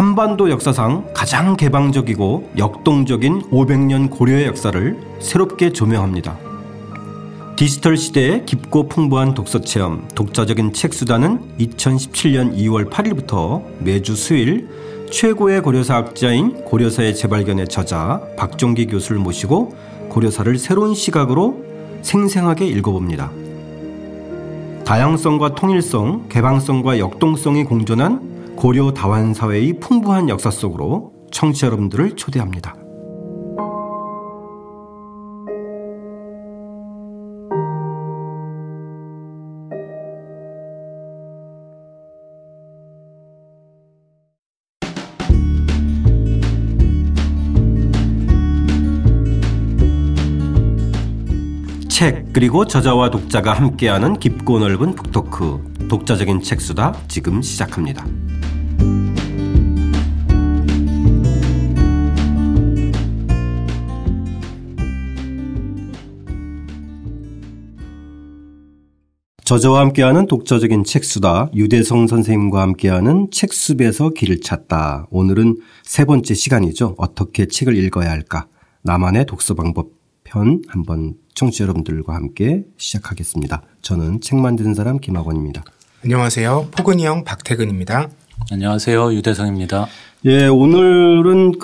한반도 역사상 가장 개방적이고 역동적인 500년 고려의 역사를 새롭게 조명합니다. 디지털 시대의 깊고 풍부한 독서체험, 독자적인 책수단은 2017년 2월 8일부터 매주 수요일 최고의 고려사학자인 고려사의 재발견의 저자 박종기 교수를 모시고 고려사를 새로운 시각으로 생생하게 읽어봅니다. 다양성과 통일성, 개방성과 역동성이 공존한 고려 다환사회의 풍부한 역사 속으로 청취자 여러분들을 초대합니다. 책 그리고 저자와 독자가 함께하는 깊고 넓은 북토크, 독자적인 책수다 지금 시작합니다. 저자와 함께하는 독자적인 책수다, 류대성 선생님과 함께하는 책숲에서 길을 찾다. 오늘은 세 번째 시간이죠. 어떻게 책을 읽어야 할까? 나만의 독서 방법 편 한번 청취자 여러분들과 함께 시작하겠습니다. 저는 책 만드는 사람 김학원입니다. 안녕하세요. 포근이 형 박태근입니다. 안녕하세요. 유대성입니다. 예, 오늘은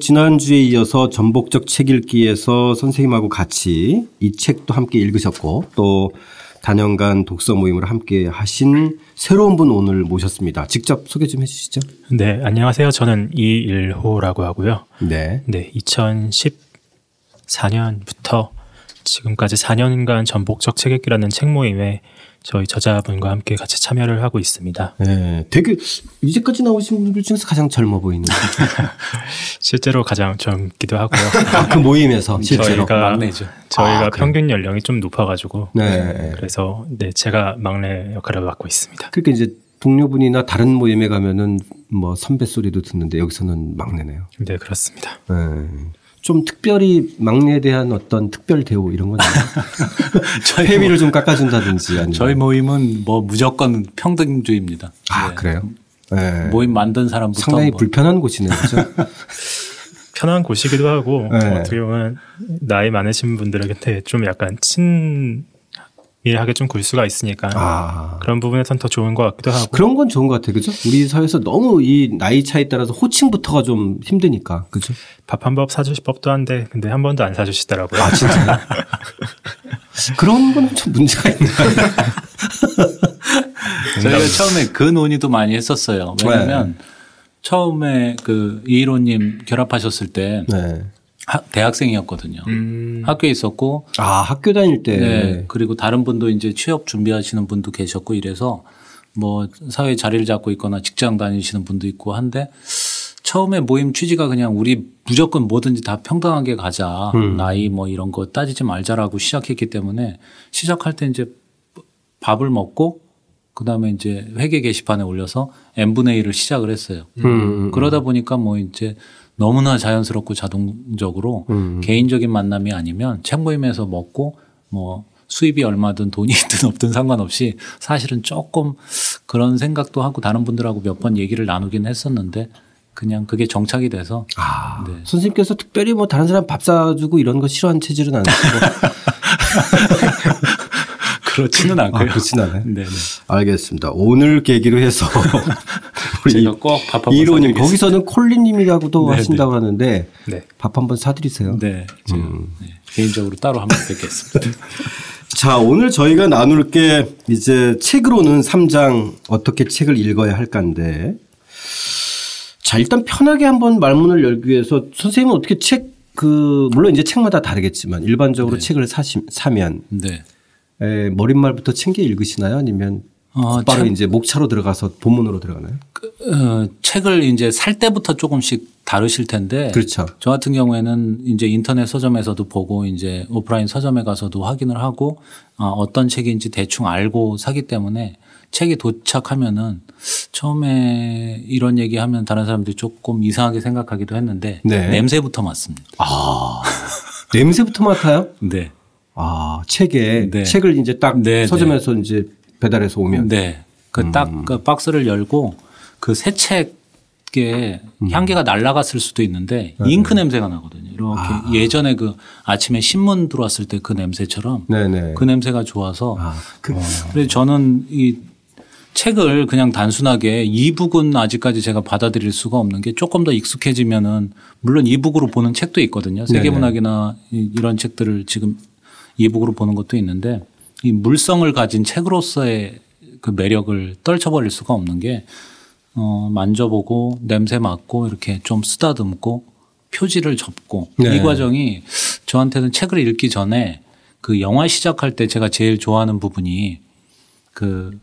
지난주에 이어서 전복적 책 읽기에서 선생님하고 같이 이 책도 함께 읽으셨고 또 단연간 독서 모임을 함께 하신 새로운 분 오늘 모셨습니다. 직접 소개 좀 해주시죠. 네, 안녕하세요. 저는 이일호라고 하고요. 네, 2014년부터 지금까지 4년간 전복적 책 읽기라는 책 모임에 저희 저자분과 함께 같이 참여를 하고 있습니다. 네, 되게 이제까지 나오신 분들 중에서 가장 젊어 보이는. 실제로 가장 젊기도 하고요. 그 모임에서 실제로 막내죠. 저희가 평균 연령이 좀 높아가지고. 네. 그래서 네, 제가 막내 역할을 맡고 있습니다. 그러니까 이제 동료분이나 다른 모임에 가면은 뭐 선배 소리도 듣는데 여기서는 막내네요. 네, 그렇습니다. 네. 좀 특별히 막내에 대한 어떤 특별 대우 이런 건 아니에요? 회비를 좀 깎아준다든지 아니면. 저희 모임은 뭐 무조건 평등주의입니다. 아, 네. 그래요? 네. 모임 만든 사람부터. 상당히 불편한 곳이네요. 그렇죠? 편한 곳이기도 하고 네. 어떻게 보면 나이 많으신 분들한테 좀 약간 친밀하게 좀 굴 수가 있으니까 그런 부분에선 더 좋은 것 같기도 하고. 그런 건 좋은 것 같아요. 그죠? 우리 사회에서 너무 이 나이 차에 따라서 호칭부터가 좀 힘드니까. 그죠? 밥 한 밥 사주실 법도 한데 근데 한 번도 안 사주시더라고요. 아, 진짜요? 그런 건 좀 문제가 있나요? 저희가 처음에 그 논의도 많이 했었어요. 왜냐하면 네. 처음에 이일호님 결합하셨을 때 네. 대학생이었거든요. 학교에 있었고. 아, 학교 다닐 때. 네. 그리고 다른 분도 이제 취업 준비하시는 분도 계셨고 이래서 뭐 사회 자리를 잡고 있거나 직장 다니시는 분도 있고 한데 처음에 모임 취지가 그냥 우리 무조건 뭐든지 다 평등하게 가자. 나이 뭐 이런 거 따지지 말자라고 시작했기 때문에 시작할 때 이제 밥을 먹고 그 다음에 이제 회계 게시판에 올려서 N분의 1을 시작을 했어요. 그러다 보니까 뭐 이제 너무나 자연스럽고 자동적으로 개인적인 만남이 아니면 책 모임에서 먹고 뭐 수입이 얼마든 돈이 있든 없든 상관없이 사실은 조금 그런 생각도 하고 다른 분들하고 몇 번 얘기를 나누긴 했었는데 그냥 그게 정착이 돼서. 아, 네. 선생님께서 특별히 뭐 다른 사람 밥 사주고 이런 거 싫어하는 체질은 아니시고. 그렇지는 않고요. 아, 그렇진 않아요. 네. 알겠습니다. 오늘 계기로 해서 우리 이론님 거기서는 콜린님이라고도 네네. 하신다고 하는데 네. 밥 한번 사드리세요. 네. 네. 개인적으로 따로 한번 뵙겠습니다. 자, 오늘 저희가 나눌 게 이제 책으로는 3장 어떻게 책을 읽어야 할까인데 자, 일단 편하게 한번 말문을 열기 위해서 선생님은 어떻게 책 물론 이제 책마다 다르겠지만 일반적으로 네. 책을 사면 네. 머릿말부터 챙겨 읽으시나요? 아니면 바로 이제 목차로 들어가서 본문으로 들어가나요? 책을 이제 살 때부터 조금씩 다루실 텐데. 그렇죠. 저 같은 경우에는 이제 인터넷 서점에서도 보고 이제 오프라인 서점에 가서도 확인을 하고 어떤 책인지 대충 알고 사기 때문에 책이 도착하면은 처음에 이런 얘기하면 다른 사람들이 조금 이상하게 생각하기도 했는데 네. 냄새부터 맡습니다. 아, 냄새부터 맡아요? 네. 아, 책에 네. 책을 이제 딱 네, 서점에서 네. 이제 배달해서 오면 네. 그 딱 그 박스를 열고 그 새 책 그게 향기가 날아갔을 수도 있는데 잉크 냄새가 나거든요. 이렇게 예전에 그 아침에 신문 들어왔을 때 그 냄새처럼 그 냄새가 좋아서 그래서 저는 이 책을 그냥 단순하게 이북은 아직까지 제가 받아들일 수가 없는 게 조금 더 익숙해지면은 물론 이북으로 보는 책도 있거든요. 세계문학이나 이런 책들을 지금 이북으로 보는 것도 있는데 이 물성을 가진 책으로서의 그 매력을 떨쳐버릴 수가 없는 게 만져보고 냄새 맡고 이렇게 좀 쓰다듬고 표지를 접고 이 과정이 저한테는 책을 읽기 전에 그 영화 시작할 때 제가 제일 좋아하는 부분이 그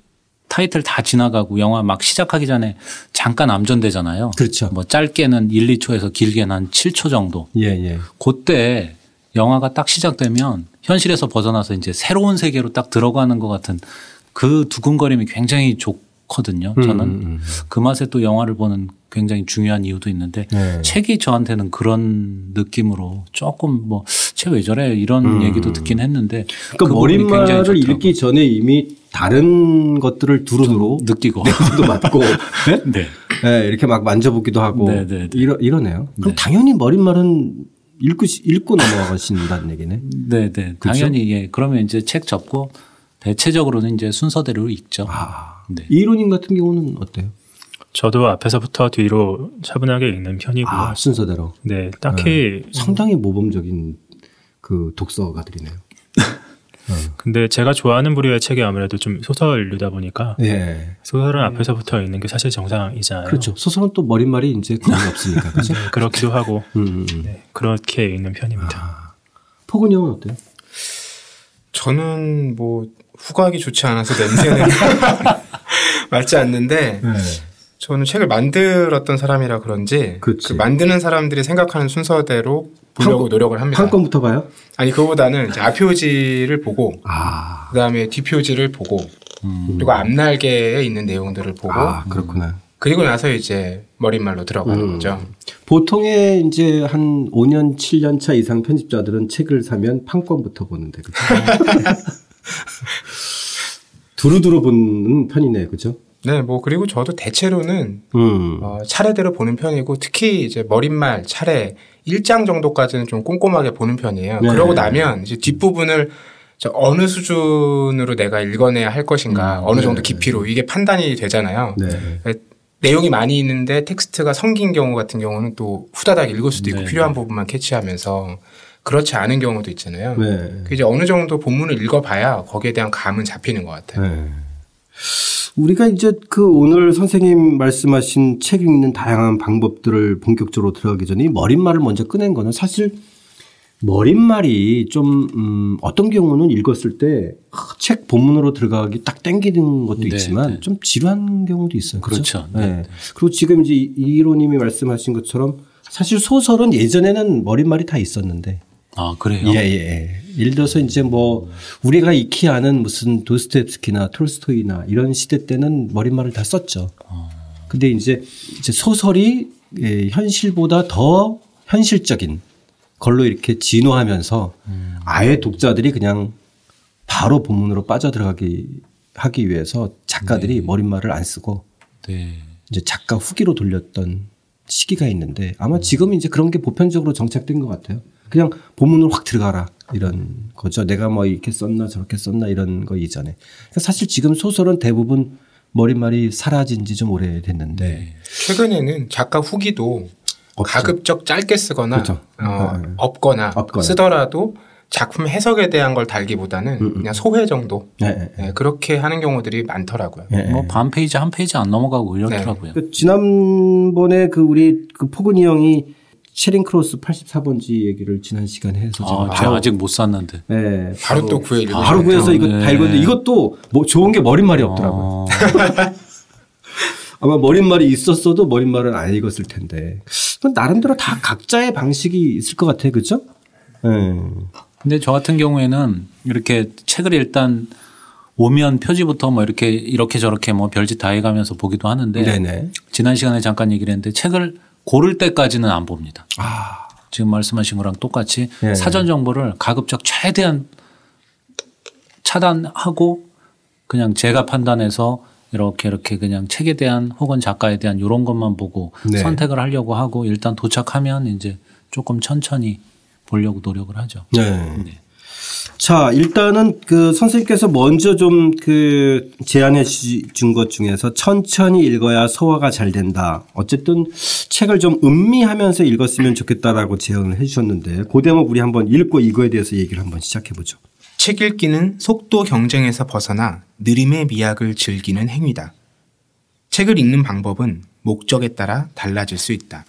타이틀 다 지나가고 영화 막 시작하기 전에 잠깐 암전되잖아요. 그렇죠. 뭐 짧게는 1, 2초에서 길게는 한 7초 정도. 예. 그때 영화가 딱 시작되면 현실에서 벗어나서 이제 새로운 세계로 딱 들어가는 것 같은 그 두근거림이 굉장히 좋거든요. 저는 그 맛에 또 영화를 보는 굉장히 중요한 이유도 있는데 책이 저한테는 그런 느낌으로 조금 뭐 책 왜 저래 이런 얘기도 듣긴 했는데 그러니까 그 머릿말을 읽기 전에 이미 다른 것들을 두루두루 느끼고 냄새도 맡고 이렇게 막 만져보기도 하고 이러네요. 그럼 당연히 머릿말은 읽고 넘어가신다는 얘기네. 네네. 그쵸? 당연히 예. 그러면 이제 책 접고 대체적으로는 이제 순서대로 읽죠. 이론인 같은 경우는 어때요? 저도 앞에서부터 뒤로 차분하게 읽는 편이고요. 순서대로. 네. 딱히 상당히 모범적인 그 독서가들이네요. 근데 제가 좋아하는 부류의 책이 아무래도 좀 소설류다 보니까 소설은 앞에서부터 읽는 게 사실 정상이잖아요. 그렇죠. 소설은 또 머릿말이 이제 거의 없으니까. 그렇죠? 그렇기도 하고 그렇게 읽는 편입니다. 폭은 형은 어때요? 저는 뭐 후각이 좋지 않아서 냄새는 맞지 않는데 저는 책을 만들었던 사람이라 그런지 그 만드는 사람들이 생각하는 순서대로 보려고 노력을 합니다. 한 권부터 봐요? 아니 그거보다는 이제 앞표지를 보고 그다음에 뒷표지를 보고 그리고 앞날개에 있는 내용들을 보고 그리고 나서 이제 머릿말로 들어가는 거죠. 보통의 이제 한 5년, 7년 차 이상 편집자들은 책을 사면 판권부터 보는데 두루두루 보는 편이네요. 그렇죠? 네, 뭐 그리고 저도 대체로는 차례대로 보는 편이고 특히 이제 머릿말 차례 1장 정도까지는 좀 꼼꼼하게 보는 편이에요. 그러고 나면 이제 뒷부분을 어느 수준으로 내가 읽어내야 할 것인가, 어느 정도 깊이로 이게 판단이 되잖아요. 내용이 많이 있는데 텍스트가 성긴 경우 같은 경우는 또 후다닥 읽을 수도 있고 필요한 부분만 캐치하면서 그렇지 않은 경우도 있잖아요. 이제 어느 정도 본문을 읽어봐야 거기에 대한 감은 잡히는 것 같아요. 우리가 이제 그 오늘 선생님 말씀하신 책 읽는 다양한 방법들을 본격적으로 들어가기 전에 머릿말을 먼저 꺼낸 거는 사실 머릿말이 좀 어떤 경우는 읽었을 때 책 본문으로 들어가기 딱 땡기는 것도 있지만 좀 지루한 경우도 있어요. 그렇죠. 그리고 지금 이제 이일호님이 말씀하신 것처럼 사실 소설은 예전에는 머릿말이 다 있었는데. 아, 그래요? 예를 들어서 이제 뭐 우리가 익히 아는 무슨 도스토옙스키나 톨스토이나 이런 시대 때는 머릿말을 다 썼죠. 근데 이제 소설이 현실보다 더 현실적인 걸로 이렇게 진화하면서 아예 독자들이 그냥 바로 본문으로 빠져들어가기 하기 위해서 작가들이 머릿말을 안 쓰고 이제 작가 후기로 돌렸던 시기가 있는데 아마 지금 이제 그런 게 보편적으로 정착된 것 같아요. 그냥 본문으로 확 들어가라 이런 거죠. 내가 뭐 이렇게 썼나 저렇게 썼나 이런 거 이전에. 사실 지금 소설은 대부분 머릿말이 사라진 지 좀 오래됐는데 최근에는 작가 후기도 없죠. 가급적 짧게 쓰거나 없거나 쓰더라도 작품 해석에 대한 걸 달기보다는 그냥 소회 정도 그렇게 하는 경우들이 많더라고요. 뭐 반 페이지 한 페이지 안 넘어가고 이렇더라고요. 지난번에 그 우리 그 포근이 형이 체링 크로스 84번지 얘기를 지난 시간에 해서 제가 아직 못 샀는데 바로 또 구해요. 바로 구해서 이거 다 읽었는데 이것도 뭐 좋은 게 머릿말이 없더라고요. 아마 머릿말이 있었어도 머릿말은 안 읽었을 텐데 나름대로 다 각자의 방식이 있을 것 같아요. 그렇죠? 근데 저 같은 경우에는 이렇게 책을 일단 오면 표지부터 뭐 이렇게 저렇게 뭐 별짓 다 해가면서 보기도 하는데 지난 시간에 잠깐 얘기를 했는데 책을 고를 때까지는 안 봅니다. 지금 말씀하신 거랑 똑같이 사전 정보를 가급적 최대한 차단하고 그냥 제가 판단해서 이렇게 그냥 책에 대한 혹은 작가에 대한 이런 것만 보고 네. 선택을 하려고 하고 일단 도착하면 이제 조금 천천히 보려고 노력을 하죠. 네. 네. 자, 일단은 그 선생님께서 먼저 좀 그 제안해 주신 것 중에서 천천히 읽어야 소화가 잘 된다. 어쨌든 책을 좀 음미하면서 읽었으면 좋겠다라고 제안을 해 주셨는데 그 대목 우리 한번 읽고 이거에 대해서 얘기를 한번 시작해 보죠. 책 읽기는 속도 경쟁에서 벗어나 느림의 미학을 즐기는 행위다. 책을 읽는 방법은 목적에 따라 달라질 수 있다.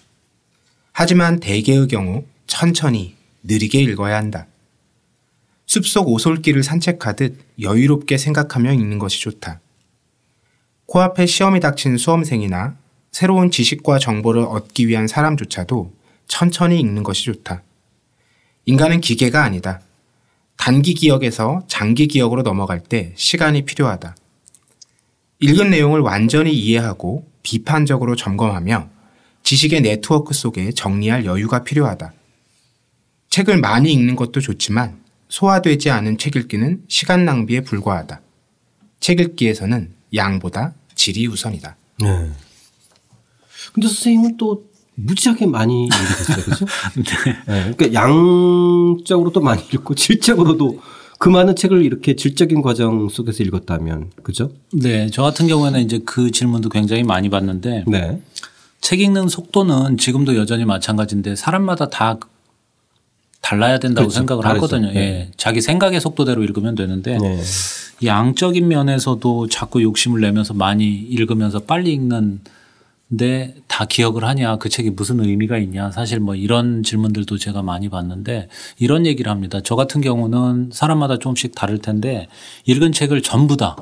하지만 대개의 경우 천천히 느리게 읽어야 한다. 숲속 오솔길을 산책하듯 여유롭게 생각하며 읽는 것이 좋다. 코앞에 시험이 닥친 수험생이나 새로운 지식과 정보를 얻기 위한 사람조차도 천천히 읽는 것이 좋다. 인간은 기계가 아니다. 단기 기억에서 장기 기억으로 넘어갈 때 시간이 필요하다. 읽은 내용을 완전히 이해하고 비판적으로 점검하며 지식의 네트워크 속에 정리할 여유가 필요하다. 책을 많이 읽는 것도 좋지만 소화되지 않은 책 읽기는 시간 낭비에 불과하다. 책 읽기에서는 양보다 질이 우선이다. 네. 근데 선생님은 또 무지하게 많이 읽으셨어요. 그렇죠? 네. 네. 그러니까 양적으로도 많이 읽고 질적으로도 그 많은 책을 이렇게 질적인 과정 속에서 읽었다면 그죠? 네. 저 같은 경우에는 이제 그 질문도 굉장히 많이 받는데 네. 책 읽는 속도는 지금도 여전히 마찬가지인데 사람마다 다 달라야 된다고 그렇죠. 생각을 다르죠. 하거든요. 네. 예. 자기 생각의 속도대로 읽으면 되는데 네. 양적인 면에서도 자꾸 욕심을 내면서 많이 읽으면서 빨리 읽는데 다 기억을 하냐, 그 책이 무슨 의미가 있냐, 사실 뭐 이런 질문들도 제가 많이 봤는데 이런 얘기를 합니다. 저 같은 경우는 사람마다 조금씩 다를 텐데 읽은 책을 전부 다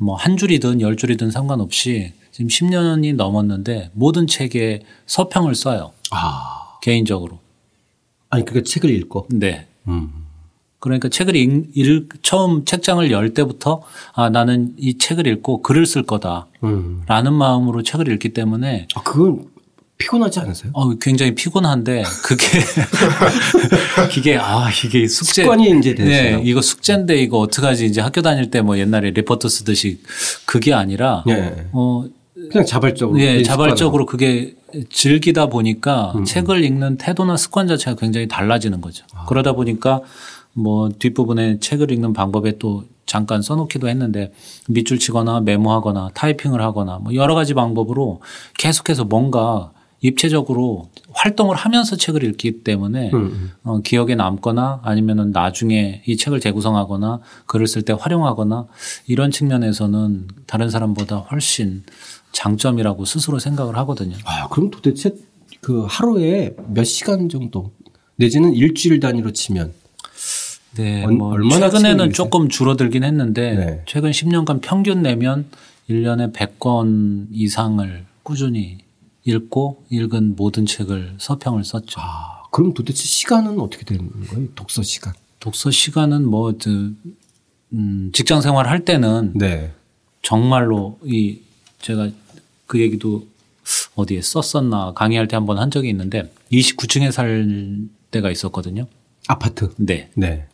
뭐 한 줄이든 열 줄이든 상관없이 지금 10년이 넘었는데 모든 책에 서평을 써요. 아. 개인적으로. 아니 그게 책을 읽고. 네. 그러니까 책을 처음 책장을 열 때부터 아 나는 이 책을 읽고 글을 쓸 거다라는 마음으로 책을 읽기 때문에. 아 그건 피곤하지 않으세요? 굉장히 피곤한데 그게 이게 숙제. 습관이 이제 되세요. 네, 이거 숙제인데 이거 어떡하지 이제 학교 다닐 때 뭐 옛날에 리포트 쓰듯이 그게 아니라. 네. 그냥 자발적으로. 예, 자발적으로 그게 즐기다 보니까 책을 읽는 태도나 습관 자체가 굉장히 달라지는 거죠. 아. 그러다 보니까 뭐 뒷부분에 책을 읽는 방법에 또 잠깐 써놓기도 했는데 밑줄 치거나 메모하거나 타이핑을 하거나 뭐 여러 가지 방법으로 계속해서 뭔가 입체적으로 활동을 하면서 책을 읽기 때문에 기억에 남거나 아니면은 나중에 이 책을 재구성하거나 글을 쓸 때 활용하거나 이런 측면에서는 다른 사람보다 훨씬 장점이라고 스스로 생각을 하거든요. 아, 그럼 도대체 그 하루에 몇 시간 정도 내지는 일주일 단위로 치면 네, 뭐 얼마나 최근에는 조금 줄어들긴 했는데 네. 최근 10년간 평균 내면 1년에 100권 이상을 꾸준히 읽고 읽은 모든 책을 서평을 썼죠. 아, 그럼 도대체 시간은 어떻게 되는 거예요? 독서 시간? 독서 시간은 뭐 직장 생활할 때는 네. 정말로 이 제가 그 얘기도 어디에 썼었나 강의할 때 한 적이 있는데 29층에 살 때가 있었거든요. 아파트? 네. 네.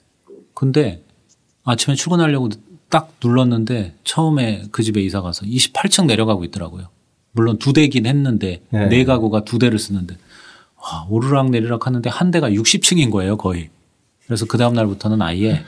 근데 아침에 출근하려고 딱 눌렀는데 처음에 그 집에 이사 가서 28층 내려가고 있더라고요. 물론 두 대긴 했는데 네, 네 가구가 두 대를 쓰는데 와, 오르락 내리락 하는데 한 대가 60층인 거예요 거의. 그래서 그 다음 날부터는 아예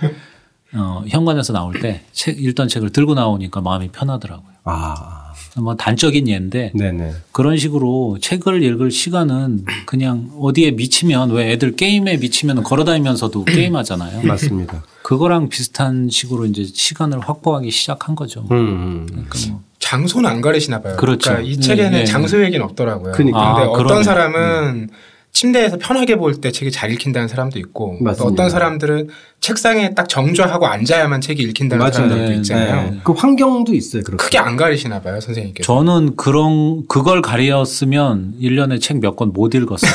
현관에서 나올 때 읽던 책을 들고 나오니까 마음이 편하더라고요. 아. 뭐 단적인 예인데 네네. 그런 식으로 책을 읽을 시간은 그냥 어디에 미치면 왜 애들 게임에 미치면 걸어다니면서도 게임하잖아요. 맞습니다. 그거랑 비슷한 식으로 이제 시간을 확보하기 시작한 거죠. 그러니까 뭐 장소는 안 가리시나 봐요. 그렇죠. 그러니까 이 책에는 네, 네. 장소 얘기는 없더라고요. 그러니까. 근데 어떤 사람은 침대에서 편하게 볼 때 책이 잘 읽힌다는 사람도 있고 또 어떤 사람들은 책상에 딱 정좌하고 앉아야만 책이 읽힌다는 맞습니다. 사람들도 네, 있잖아요. 네. 그 환경도 있어요. 그렇게. 크게 안 가리시나 봐요. 선생님께서. 저는 그걸 가렸으면 1년에 책 몇 권 못 읽었어요.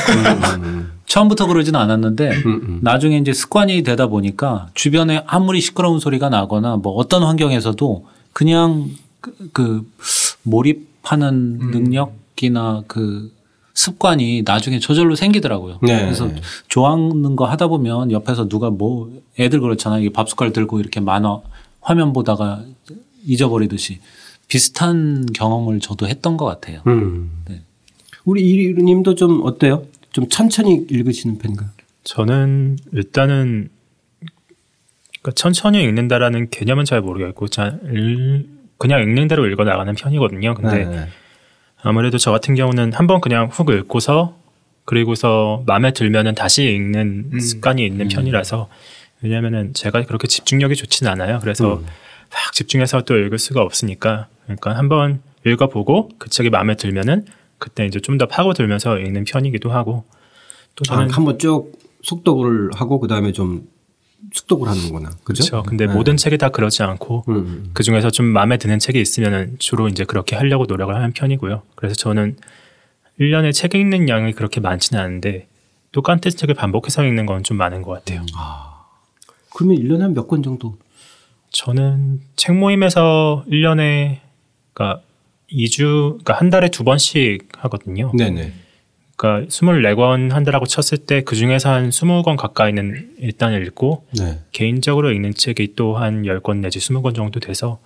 처음부터 그러진 않았는데 나중에 이제 습관이 되다 보니까 주변에 아무리 시끄러운 소리가 나거나 뭐 어떤 환경에서도 그냥 그 몰입하는 능력이나 그 습관이 나중에 저절로 생기더라고요. 네. 그래서 좋아하는 거 하다 보면 옆에서 누가 뭐 애들 그렇잖아요. 밥 숟갈 들고 이렇게 만화 화면 보다가 잊어버리듯이 비슷한 경험을 저도 했던 것 같아요. 네. 우리 이루님도 좀 어때요? 좀 천천히 읽으시는 편인가요? 저는 일단은 그러니까 천천히 읽는다라는 개념은 잘 모르겠고 그냥 읽는 대로 읽어나가는 편이거든요. 근데 네네. 아무래도 저 같은 경우는 한번 그냥 훅 읽고서 그리고서 마음에 들면은 다시 읽는 습관이 있는 편이라서 왜냐하면은 제가 그렇게 집중력이 좋진 않아요. 그래서 막 집중해서 또 읽을 수가 없으니까 그러니까 한번 읽어보고 그 책이 마음에 들면은 그때 이제 좀 더 파고들면서 읽는 편이기도 하고 또 저는 한번 쭉 속독을 하고 그 다음에 좀 숙독을 하는구나. 그렇죠. 근데 네. 모든 책이 다 그렇지 않고 그 중에서 좀 마음에 드는 책이 있으면은 주로 이제 그렇게 하려고 노력을 하는 편이고요. 그래서 저는 1년에 책 읽는 양이 그렇게 많지는 않은데 똑같은 책을 반복해서 읽는 건 좀 많은 것 같아요. 아, 그러면 1년에 한 몇 권 정도? 저는 책 모임에서 1년에 그러니까 2주, 그러니까 한 달에 2번씩 하거든요. 네네. 그러니까 24권 한다라고 쳤을 때 그 중에서 한 20권 가까이는 일단 읽고 네. 개인적으로 읽는 책이 또 한 10권 내지 20권 정도 돼서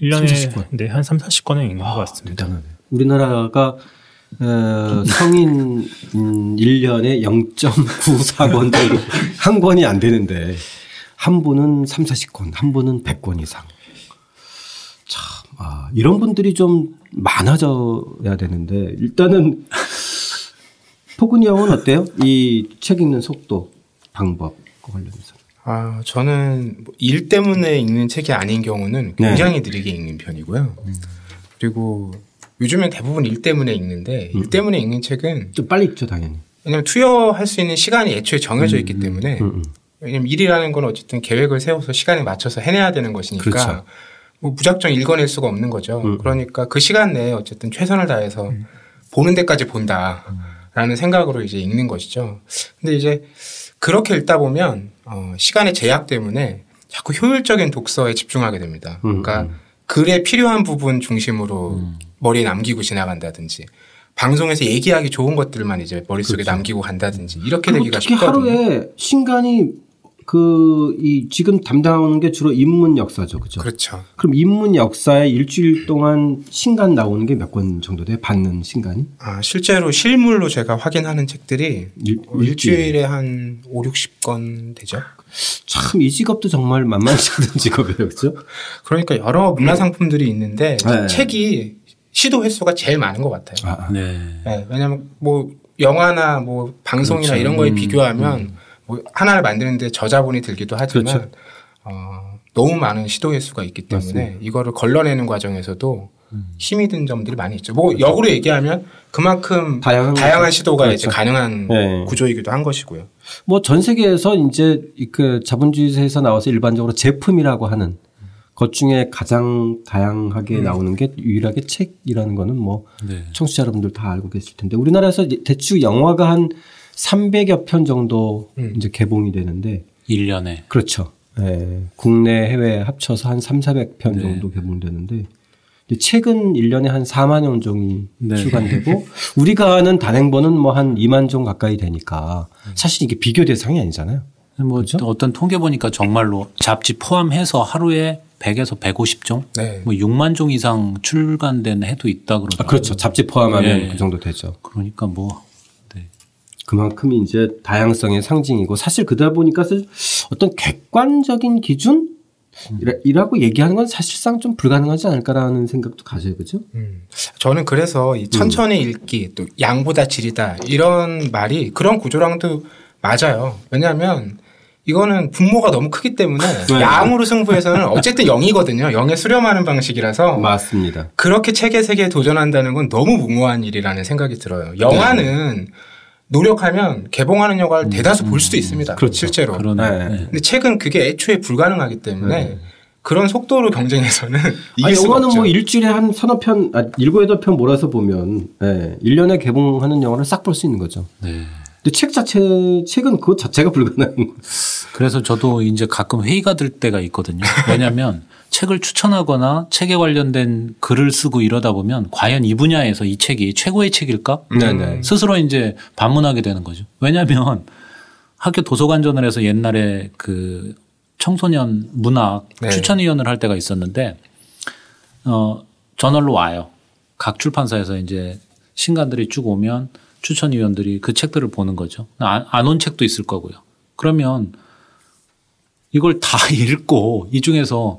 1년에 네, 한 3, 40권은 읽는 것 같습니다. 대단하네. 우리나라가 성인 1년에 0.94권 정도 한 권이 안 되는데 한 분은 3, 40권, 한 분은 100권 이상. 참, 아, 이런 분들이 좀 많아져야 되는데 일단은 포근이 형은 어때요? 이 책 읽는 속도, 방법 관련해서. 아, 저는 일 때문에 읽는 책이 아닌 경우는 굉장히 네. 느리게 읽는 편이고요. 그리고 요즘엔 대부분 일 때문에 읽는데 일 때문에 읽는 책은 좀 빨리 읽죠, 당연히. 왜냐하면 투여할 수 있는 시간이 애초에 정해져 있기 때문에 왜냐하면 일이라는 건 어쨌든 계획을 세워서 시간에 맞춰서 해내야 되는 것이니까 그렇죠. 뭐 무작정 읽어낼 수가 없는 거죠. 그러니까 그 시간 내에 어쨌든 최선을 다해서 보는 데까지 본다. 라는 생각으로 이제 읽는 것이죠. 근데 이제 그렇게 읽다 보면 시간의 제약 때문에 자꾸 효율적인 독서에 집중하게 됩니다. 그러니까 글에 필요한 부분 중심으로 머리에 남기고 지나간다든지 방송에서 얘기하기 좋은 것들만 이제 머릿속에 그렇죠. 남기고 간다든지 이렇게 되기가 쉽거든요. 특히 하루에 신간이 지금 담당하는 게 주로 인문 역사죠. 그렇죠? 그렇죠. 그럼 인문 역사에 일주일 동안 신간 나오는 게 몇 권 정도 돼요? 받는 신간이? 아, 실제로 실물로 제가 확인하는 책들이 일주일에 한 5, 60권 되죠. 참 이 직업도 정말 만만치 않은 직업이에요. 그렇죠? 그러니까 여러 문화 상품들이 있는데 네. 책이 시도 횟수가 제일 많은 것 같아요. 아, 네. 네. 왜냐하면 뭐 영화나 뭐 방송이나 그렇죠. 이런 거에 비교하면 뭐 하나를 만드는데 저자본이 들기도 하지만 그렇죠. 너무 많은 시도 횟수가 있기 때문에 맞습니다. 이거를 걸러내는 과정에서도 힘이 든 점들이 많이 있죠. 뭐 그렇죠. 역으로 얘기하면 그만큼 다양한 시도가 그렇죠. 이제 가능한 네. 구조이기도 한 것이고요. 뭐 전 세계에서 이제 그 자본주의에서 나와서 일반적으로 제품이라고 하는 것 중에 가장 다양하게 나오는 게 유일하게 책이라는 거는 뭐 네. 청취자 여러분들 다 알고 계실 텐데 우리나라에서 대충 영화가 한 300여 편 정도 이제 개봉이 되는데 1년에 그렇죠. 네. 국내 해외 합쳐서 한 300~400편 네. 정도 개봉되는데 책은 1년에 한 4만 여 종이 네. 출간되고 우리가 아는 단행본은 뭐 한 2만 종 가까이 되니까 사실 이게 비교 대상이 아니잖아요. 뭐 그렇죠? 어떤 통계 보니까 정말로 잡지 포함해서 하루에 100에서 150종, 네. 뭐 6만 종 이상 출간된 해도 있다 그러더라고요. 아, 그렇죠. 잡지 포함하면 네. 그 정도 되죠. 그러니까 뭐. 그만큼 이제 다양성의 상징이고 사실 그러다 보니까 어떤 객관적인 기준이라고 얘기하는 건 사실상 좀 불가능하지 않을까라는 생각도 가져요. 그렇죠? 저는 그래서 이 천천히 읽기 또 양보다 질이다 이런 말이 그런 구조랑도 맞아요. 왜냐하면 이거는 분모가 너무 크기 때문에 네. 양으로 승부해서는 어쨌든 0이거든요. 0에 수렴하는 방식이라서 맞습니다. 그렇게 책의 세계에 도전한다는 건 너무 무모한 일이라는 생각이 들어요. 영화는 네. 노력하면 개봉하는 영화를 대다수 볼 수도 있습니다. 그렇죠. 실제로. 그런데 네. 책은 그게 애초에 불가능하기 때문에 그런 속도로 경쟁에서는 이길 수가 없죠. 영화는 뭐 일주일에 한 서너 편, 7~8편 몰아서 보면 1년에 개봉하는 영화를 싹 볼 수 있는 거죠. 네. 근데 책은 그것 자체가 불가능한 거예요. 그래서 저도 이제 가끔 회의가 들 때가 있거든요. 왜냐하면 책을 추천하거나 책에 관련된 글을 쓰고 이러다 보면 과연 이 분야에서 이 책이 최고의 책일까? 네네. 스스로 이제 반문하게 되는 거죠. 왜냐하면 학교 도서관전을 해서 옛날에 그 청소년 문학 네. 추천위원을 할 때가 있었는데 저널로 와요. 각 출판사에서 이제 신간들이 쭉 오면 추천위원들이 그 책들을 보는 거죠. 안 온 책도 있을 거고요. 그러면 이걸 다 읽고 이 중에서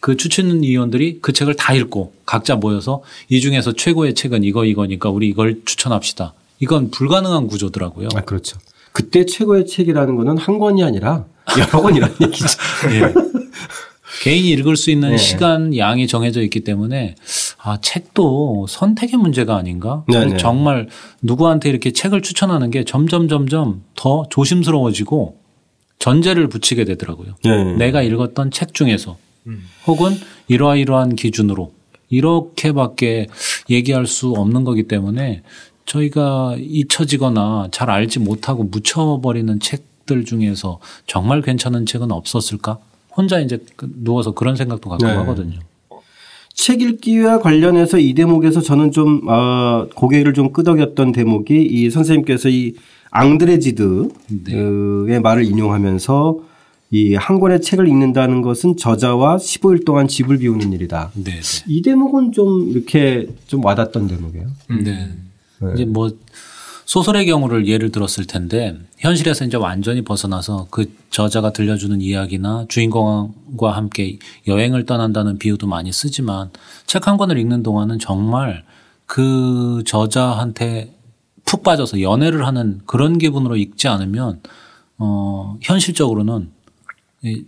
그 추천위원들이 그 책을 다 읽고 각자 모여서 이 중에서 최고의 책은 이거 이거니까 우리 이걸 추천합시다. 이건 불가능한 구조더라고요. 아, 그렇죠. 그때 최고의 책이라는 거는 한 권이 아니라 여러 권이라는 얘기죠. 예. 개인이 읽을 수 있는 네. 시간 양이 정해져 있기 때문에 아, 책도 선택의 문제가 아닌가? 네네. 정말 누구한테 이렇게 책을 추천하는 게 점점 더 조심스러워지고 전제를 붙이게 되더라고요. 네네. 내가 읽었던 책 중에서 혹은 이러이러한 기준으로 이렇게밖에 얘기할 수 없는 거기 때문에 저희가 잊혀지거나 잘 알지 못하고 묻혀버리는 책들 중에서 정말 괜찮은 책은 없었을까? 혼자 이제 누워서 그런 생각도 가끔 네. 하거든요. 책 읽기와 관련해서 이 대목에서 저는 좀 고개를 좀 끄덕였던 대목이 이 선생님께서 이 앙드레지드의 네. 말을 인용하면서 이 한 권의 책을 읽는다는 것은 저자와 15일 동안 집을 비우는 일이다. 네. 이 대목은 좀 이렇게 좀 와닿던 대목이에요. 네. 네. 이제 뭐 소설의 경우를 예를 들었을 텐데 현실에서 이제 완전히 벗어나서 그 저자가 들려주는 이야기나 주인공과 함께 여행을 떠난다는 비유도 많이 쓰지만 책 한 권을 읽는 동안은 정말 그 저자한테 푹 빠져서 연애를 하는 그런 기분으로 읽지 않으면 현실적으로는 이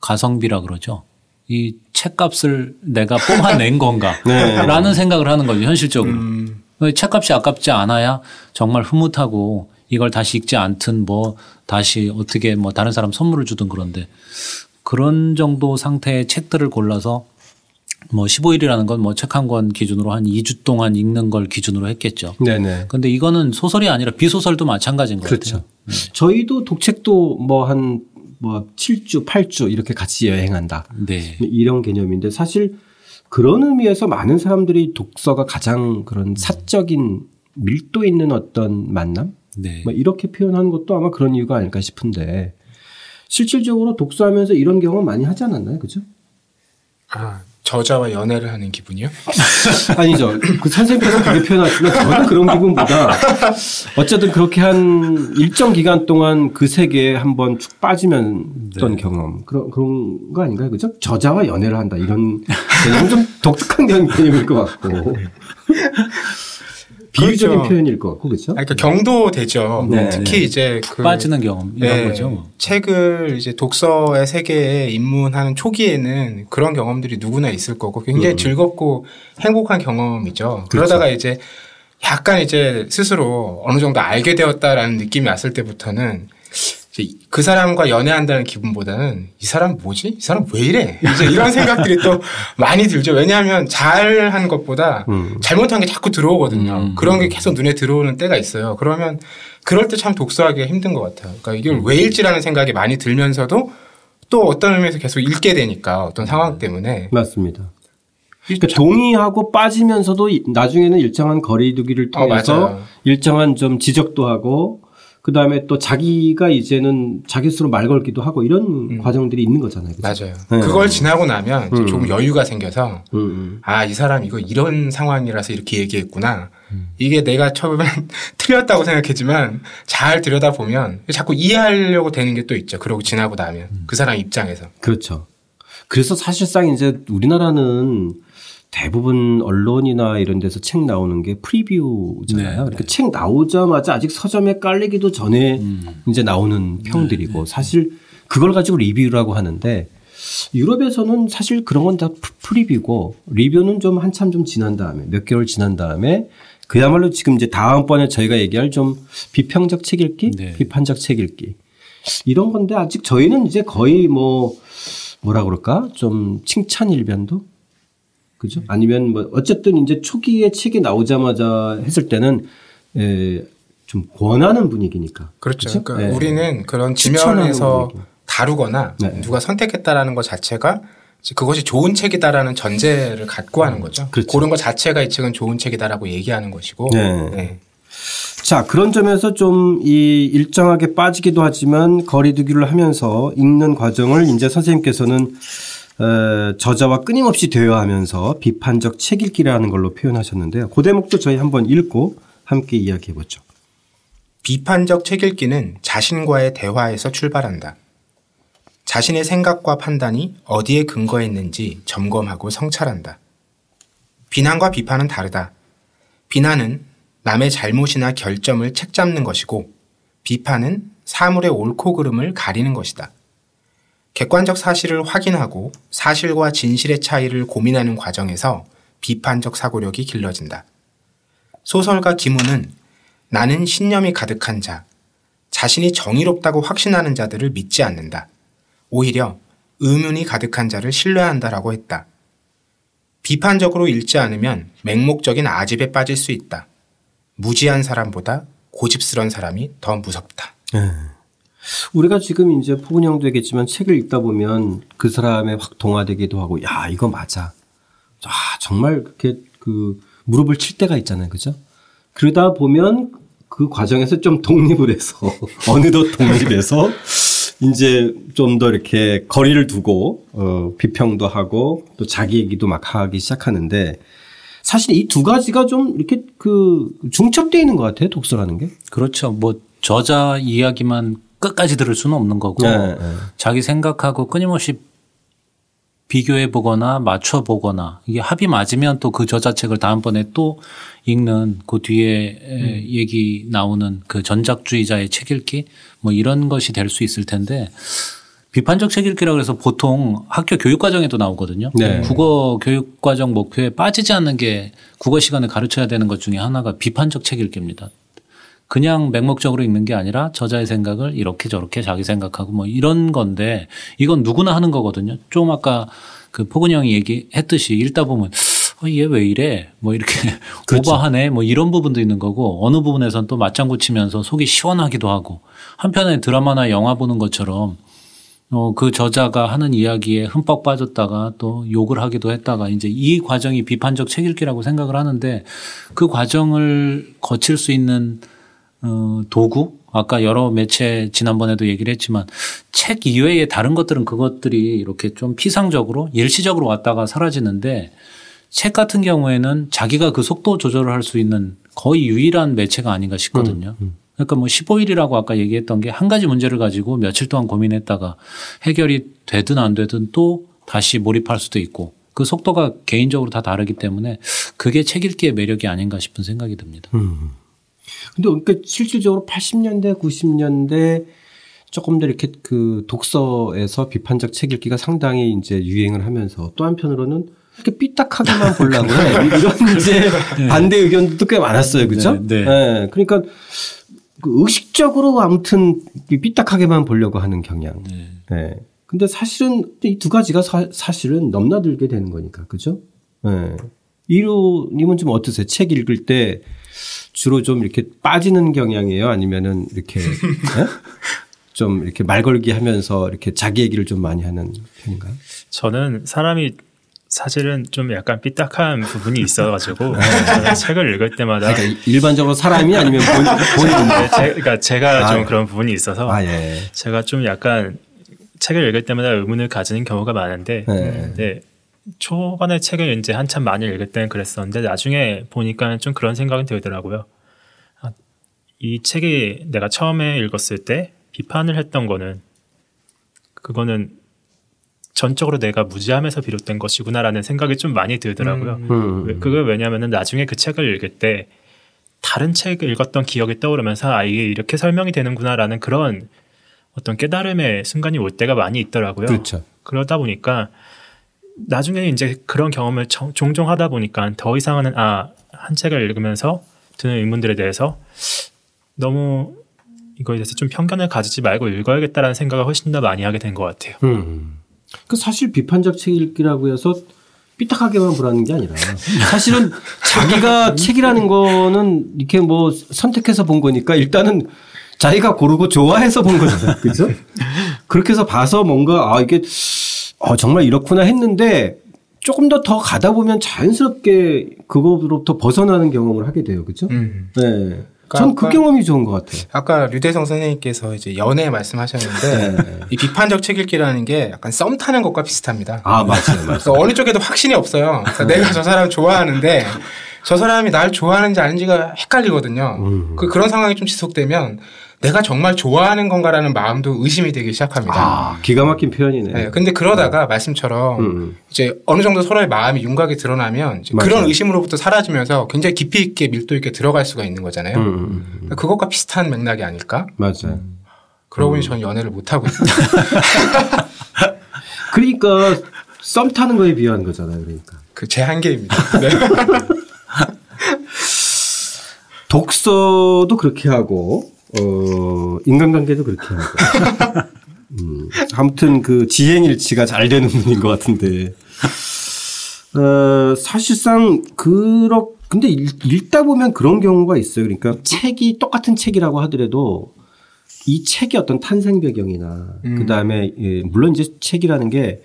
가성비라 그러죠. 이 책값을 내가 뽑아낸 건가 라는 네. 생각을 하는 거죠. 현실적으로. 책값이 아깝지 않아야 정말 흐뭇하고 이걸 다시 읽지 않든 뭐 다시 어떻게 뭐 다른 사람 선물을 주든 그런데 그런 정도 상태의 책들을 골라서 뭐 15일이라는 건 뭐 책 한 권 기준으로 한 2주 동안 읽는 걸 기준으로 했겠죠. 네네. 그런데 이거는 소설이 아니라 비소설도 마찬가지인 것 그렇죠. 같아요. 네. 저희도 독책도 뭐 한 뭐 7주, 8주 이렇게 같이 여행한다. 네. 이런 개념인데 사실 그런 의미에서 많은 사람들이 독서가 가장 그런 사적인 밀도 있는 어떤 만남? 네. 이렇게 표현하는 것도 아마 그런 이유가 아닐까 싶은데 실질적으로 독서하면서 이런 경험 많이 하지 않았나요? 그죠? 아, 저자와 연애를 하는 기분이요? 아니죠. 그 선생님께서 그렇게 표현하시면 저는 그런 기분보다 어쨌든 그렇게 한 일정 기간 동안 그 세계에 한번 쭉 빠지면 어떤 네. 경험 그런 거 아닌가요? 그죠? 저자와 연애를 한다 이런 개념은 좀 독특한 개념일 것 같고 비유적인 그렇죠. 표현일 것 같고 그렇죠? 그러니까 경도되죠. 네. 특히 이제 그 빠지는 경험 이런 네. 거죠. 책을 이제 독서의 세계에 입문하는 초기에는 그런 경험들이 누구나 있을 거고 굉장히 즐겁고 행복한 경험이죠. 그렇죠. 그러다가 이제 약간 이제 스스로 어느 정도 알게 되었다라는 느낌이 왔을 때부터는 그 사람과 연애한다는 기분보다는 이 사람 뭐지? 이 사람 왜 이래? 이제 이런 생각들이 또 많이 들죠. 왜냐하면 잘한 것보다 잘못한 게 자꾸 들어오거든요. 그런 게 계속 눈에 들어오는 때가 있어요. 그러면 그럴 때 참 독서하기가 힘든 것 같아요. 그러니까 이걸 왜 읽지라는 생각이 많이 들면서도 또 어떤 의미에서 계속 읽게 되니까 어떤 상황 때문에. 맞습니다. 그러니까 동의하고 빠지면서도 나중에는 일정한 거리두기를 통해서 일정한 좀 지적도 하고 그 다음에 또 자기가 이제는 자기 스스로 말 걸기도 하고 이런 과정들이 있는 거잖아요. 그렇죠? 맞아요. 네. 그걸 지나고 나면 이제 조금 여유가 생겨서 아, 이 사람 이거 이런 상황이라서 이렇게 얘기했구나. 이게 내가 처음엔 틀렸다고 생각했지만 잘 들여다보면 자꾸 이해하려고 되는 게 또 있죠. 그러고 지나고 나면. 그 사람 입장에서. 그렇죠. 그래서 사실상 이제 우리나라는 대부분 언론이나 이런 데서 책 나오는 게 프리뷰잖아요. 네, 그러니까 네. 책 나오자마자 아직 서점에 깔리기도 전에 이제 나오는 평들이고 네, 네. 사실 그걸 가지고 리뷰라고 하는데 유럽에서는 사실 그런 건 다 프리뷰고 리뷰는 좀 한참 좀 지난 다음에 몇 개월 지난 다음에 그야말로 지금 이제 다음번에 저희가 얘기할 좀 비평적 책 읽기, 네. 비판적 책 읽기 이런 건데 아직 저희는 이제 거의 뭐라 그럴까 좀 칭찬 일변도 그죠? 아니면 뭐 어쨌든 이제 초기에 책이 나오자마자 했을 때는 좀 권하는 분위기니까. 그렇죠. 그쵸? 그러니까 네. 우리는 그런 지면에서 다루거나 네. 누가 선택했다라는 것 자체가 그것이 좋은 책이다라는 전제를 갖고 하는 거죠. 그렇죠. 그런 것 자체가 이 책은 좋은 책이다라고 얘기하는 것이고. 네. 네. 자, 그런 점에서 좀 이 일정하게 빠지기도 하지만 거리두기를 하면서 읽는 과정을 이제 선생님께서는 저자와 끊임없이 대화하면서 비판적 책 읽기라는 걸로 표현하셨는데요. 그 대목도 저희 한번 읽고 함께 이야기해보죠. 비판적 책 읽기는 자신과의 대화에서 출발한다. 자신의 생각과 판단이 어디에 근거했는지 점검하고 성찰한다. 비난과 비판은 다르다. 비난은 남의 잘못이나 결점을 책잡는 것이고 비판은 사물의 옳고 그름을 가리는 것이다. 객관적 사실을 확인하고 사실과 진실의 차이를 고민하는 과정에서 비판적 사고력이 길러진다. 소설가 김우는 나는 신념이 가득한 자, 자신이 정의롭다고 확신하는 자들을 믿지 않는다. 오히려 의문이 가득한 자를 신뢰한다라고 했다. 비판적으로 읽지 않으면 맹목적인 아집에 빠질 수 있다. 무지한 사람보다 고집스러운 사람이 더 무섭다. 우리가 지금 이제 포근형도 얘기했지만 책을 읽다 보면 그 사람에 확 동화되기도 하고, 야, 이거 맞아. 아, 정말 그렇게 무릎을 칠 때가 있잖아요. 그죠? 그러다 보면 그 과정에서 좀 독립을 해서, 어느덧 독립해서, 이제 좀 더 이렇게 거리를 두고, 비평도 하고, 또 자기 얘기도 막 하기 시작하는데, 사실 이 두 가지가 좀 이렇게 중첩되어 있는 것 같아요. 독서라는 게. 그렇죠. 뭐, 저자 이야기만 끝까지 들을 수는 없는 거고 네. 자기 생각하고 끊임없이 비교해 보거나 맞춰 보거나 이게 합이 맞으면 또 그 저자 책을 다음번에 또 읽는 그 뒤에 얘기 나오는 그 전작주의자의 책 읽기 뭐 이런 것이 될 수 있을 텐데 비판적 책 읽기라고 해서 보통 학교 교육과정에도 나오거든요. 네. 국어 교육과정 목표에 빠지지 않는 게 국어 시간에 가르쳐야 되는 것 중에 하나가 비판적 책 읽기입니다. 그냥 맹목적으로 읽는 게 아니라 저자의 생각을 이렇게 저렇게 자기 생각하고 뭐 이런 건데 이건 누구나 하는 거거든요. 좀 아까 그 포근이 형이 얘기했듯이 읽다 보면 얘 왜 이래 뭐 이렇게 그렇죠. 오버하네 뭐 이런 부분도 있는 거고 어느 부분에선 또 맞장구 치면서 속이 시원하기도 하고 한편에 드라마나 영화 보는 것처럼 그 저자가 하는 이야기에 흠뻑 빠졌다가 또 욕을 하기도 했다가 이제 이 과정이 비판적 책 읽기라고 생각을 하는데 그 과정을 거칠 수 있는 도구? 아까 여러 매체 지난번에도 얘기를 했지만 책 이외의 다른 것들은 그것들이 이렇게 좀 피상적으로 일시적으로 왔다가 사라지는데 책 같은 경우에는 자기가 그 속도 조절을 할 수 있는 거의 유일한 매체가 아닌가 싶거든요. 그러니까 뭐 15일이라고 아까 얘기했던 게 한 가지 문제를 가지고 며칠 동안 고민했다가 해결이 되든 안 되든 또 다시 몰입할 수도 있고 그 속도가 개인적으로 다 다르기 때문에 그게 책 읽기의 매력이 아닌가 싶은 생각이 듭니다. 근데 그러니까 실질적으로 80년대, 90년대 조금 더 이렇게 독서에서 비판적 책 읽기가 상당히 이제 유행을 하면서 또 한편으로는 이렇게 삐딱하게만 보려고 해. 이런 이제 반대 의견도 꽤 많았어요. 그죠? 네. 네. 그러니까 의식적으로 아무튼 삐딱하게만 보려고 하는 경향. 네. 네. 근데 사실은 이 두 가지가 사실은 넘나들게 되는 거니까. 그죠? 네. 이로님은 좀 어떠세요? 책 읽을 때 주로 좀 이렇게 빠지는 경향이에요? 아니면은 이렇게 좀 이렇게 말 걸기 하면서 이렇게 자기 얘기를 좀 많이 하는 편인가요? 저는 사람이 사실은 좀 약간 삐딱한 부분이 있어가지고 저는 책을 읽을 때마다 그러니까 일반적으로 사람이 아니면 본인인데 그러니까 제가 좀 그런 부분이 있어서 예. 제가 좀 약간 책을 읽을 때마다 의문을 가지는 경우가 많은데 네. 초반에 책을 이제 한참 많이 읽을 때는 그랬었는데 나중에 보니까 좀 그런 생각이 들더라고요. 이 책이 내가 처음에 읽었을 때 비판을 했던 거는 그거는 전적으로 내가 무지하면서 비롯된 것이구나라는 생각이 좀 많이 들더라고요. 그게 왜냐하면 나중에 그 책을 읽을 때 다른 책을 읽었던 기억이 떠오르면서 아 이게 이렇게 설명이 되는구나라는 그런 어떤 깨달음의 순간이 올 때가 많이 있더라고요. 그렇죠. 그러다 보니까 나중에 이제 그런 경험을 종종 하다 보니까 더 이상은 한 책을 읽으면서 드는 의문들에 대해서 너무 이거에 대해서 좀 편견을 가지지 말고 읽어야겠다라는 생각을 훨씬 더 많이 하게 된 것 같아요. 그 사실 비판적 책 읽기라고 해서 삐딱하게만 보라는 게 아니라 사실은 자기가 책이라는 거는 이렇게 뭐 선택해서 본 거니까 일단은 자기가 고르고 좋아해서 본 거잖아요. 그죠? 그렇게 해서 봐서 뭔가 이게 정말 이렇구나 했는데 조금 더 가다 보면 자연스럽게 그거로부터 벗어나는 경험을 하게 돼요. 그렇죠? 네. 전 그 경험이 좋은 것 같아요. 아까 류대성 선생님께서 이제 연애 말씀하셨는데 네. 이 비판적 책 읽기라는 게 약간 썸 타는 것과 비슷합니다. 아 맞아요, 맞아요. 어느 쪽에도 확신이 없어요. 그러니까 네. 내가 저 사람 좋아하는데 저 사람이 날 좋아하는지 아닌지가 헷갈리거든요. 그런 상황이 좀 지속되면 내가 정말 좋아하는 건가라는 마음도 의심이 되기 시작합니다. 아, 기가 막힌 표현이네. 네, 근데 그러다가 말씀처럼 이제 어느 정도 서로의 마음이 윤곽이 드러나면 그런 의심으로부터 사라지면서 굉장히 깊이 있게 밀도 있게 들어갈 수가 있는 거잖아요. 그러니까 그것과 비슷한 맥락이 아닐까? 맞아요. 그러고 보니 전 연애를 못하고 있다. 그러니까 썸 타는 거에 비유한 거잖아요. 그러니까. 그 제 한계입니다. 네. 독서도 그렇게 하고 인간관계도 그렇게 하고. 아무튼 그 지행일치가 잘 되는 분인 것 같은데. 사실상 근데 읽다 보면 그런 경우가 있어요. 그러니까 책이 똑같은 책이라고 하더라도 이 책의 어떤 탄생 배경이나 그다음에 예, 물론 이제 책이라는 게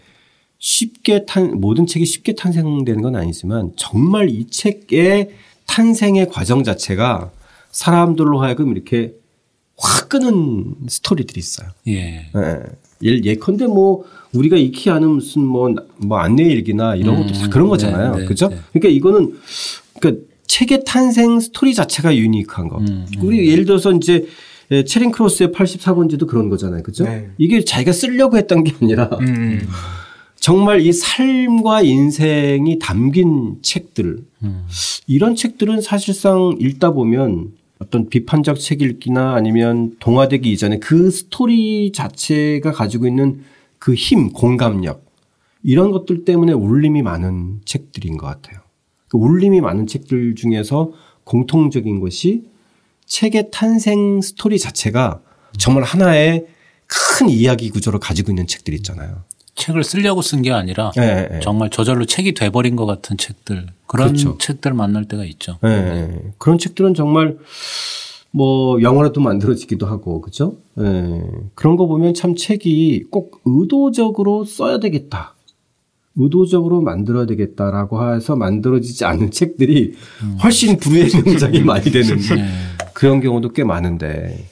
모든 책이 쉽게 탄생되는 건 아니지만 정말 이 책의 탄생의 과정 자체가 사람들로 하여금 이렇게 확 끄는 스토리들이 있어요. 예. 예. 예컨대 뭐 우리가 익히 아는 무슨 뭐 안내일기나 이런 것도 다 그런 거잖아요. 네, 네, 그죠? 네. 그러니까 이거는 그러니까 책의 탄생 스토리 자체가 유니크한 거. 우리 예를 들어서 이제 체링 크로스의 84번지도 그런 거잖아요. 그죠? 네. 이게 자기가 쓰려고 했던 게 아니라 정말 이 삶과 인생이 담긴 책들. 이런 책들은 사실상 읽다 보면 어떤 비판적 책 읽기나 아니면 동화되기 이전에 그 스토리 자체가 가지고 있는 그 힘, 공감력 이런 것들 때문에 울림이 많은 책들인 것 같아요. 그 울림이 많은 책들 중에서 공통적인 것이 책의 탄생 스토리 자체가 정말 하나의 큰 이야기 구조를 가지고 있는 책들 있잖아요. 책을 쓰려고 쓴 게 아니라 네, 네. 정말 저절로 책이 돼버린 것 같은 책들. 그런 그렇죠. 책들 만날 때가 있죠. 네, 네. 그런 책들은 정말 뭐 영화라도 만들어지기도 하고 그렇죠? 네. 그런 거 보면 참 책이 꼭 의도적으로 써야 되겠다. 의도적으로 만들어야 되겠다라고 해서 만들어지지 않은 책들이 훨씬 불후의 명작이 많이 되는 네. 그런 경우도 꽤 많은데.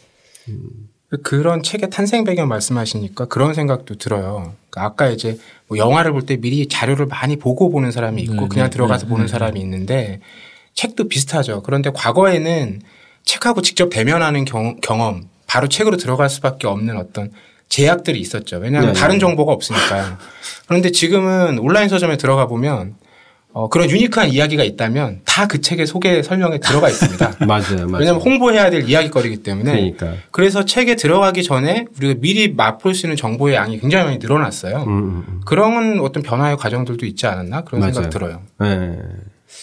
그런 책의 탄생 배경 말씀하시니까 그런 생각도 들어요. 그러니까 아까 이제 뭐 영화를 볼 때 미리 자료를 많이 보고 보는 사람이 있고 네네, 그냥 들어가서 네네, 보는 네네. 사람이 있는데 책도 비슷하죠. 그런데 과거에는 책하고 직접 대면하는 경험, 바로 책으로 들어갈 수밖에 없는 어떤 제약들이 있었죠. 왜냐하면 네네. 다른 정보가 없으니까요. 그런데 지금은 온라인 서점에 들어가 보면 그런 유니크한 이야기가 있다면 다 그 책의 소개 설명에 들어가 있습니다. 맞아요, 맞아요. 왜냐하면 홍보해야 될 이야기거리이기 때문에. 그러니까. 그래서 책에 들어가기 전에 우리가 미리 맛볼 수 있는 정보의 양이 굉장히 많이 늘어났어요. 그런 어떤 변화의 과정들도 있지 않았나 그런 맞아요. 생각 들어요. 네.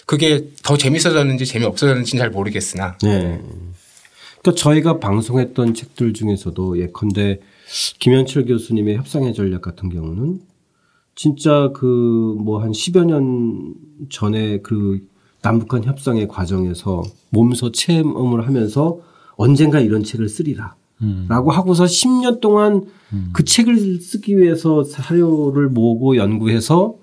그게 더 재밌어졌는지 재미없어졌는지는 잘 모르겠으나. 네. 그러니까 저희가 방송했던 책들 중에서도 예컨대 김현철 교수님의 협상의 전략 같은 경우는 진짜 그 뭐 한 10여 년 전에 그 남북한 협상의 과정에서 몸소 체험을 하면서 언젠가 이런 책을 쓰리라 라고 하고서 10년 동안 그 책을 쓰기 위해서 사료를 모으고 연구해서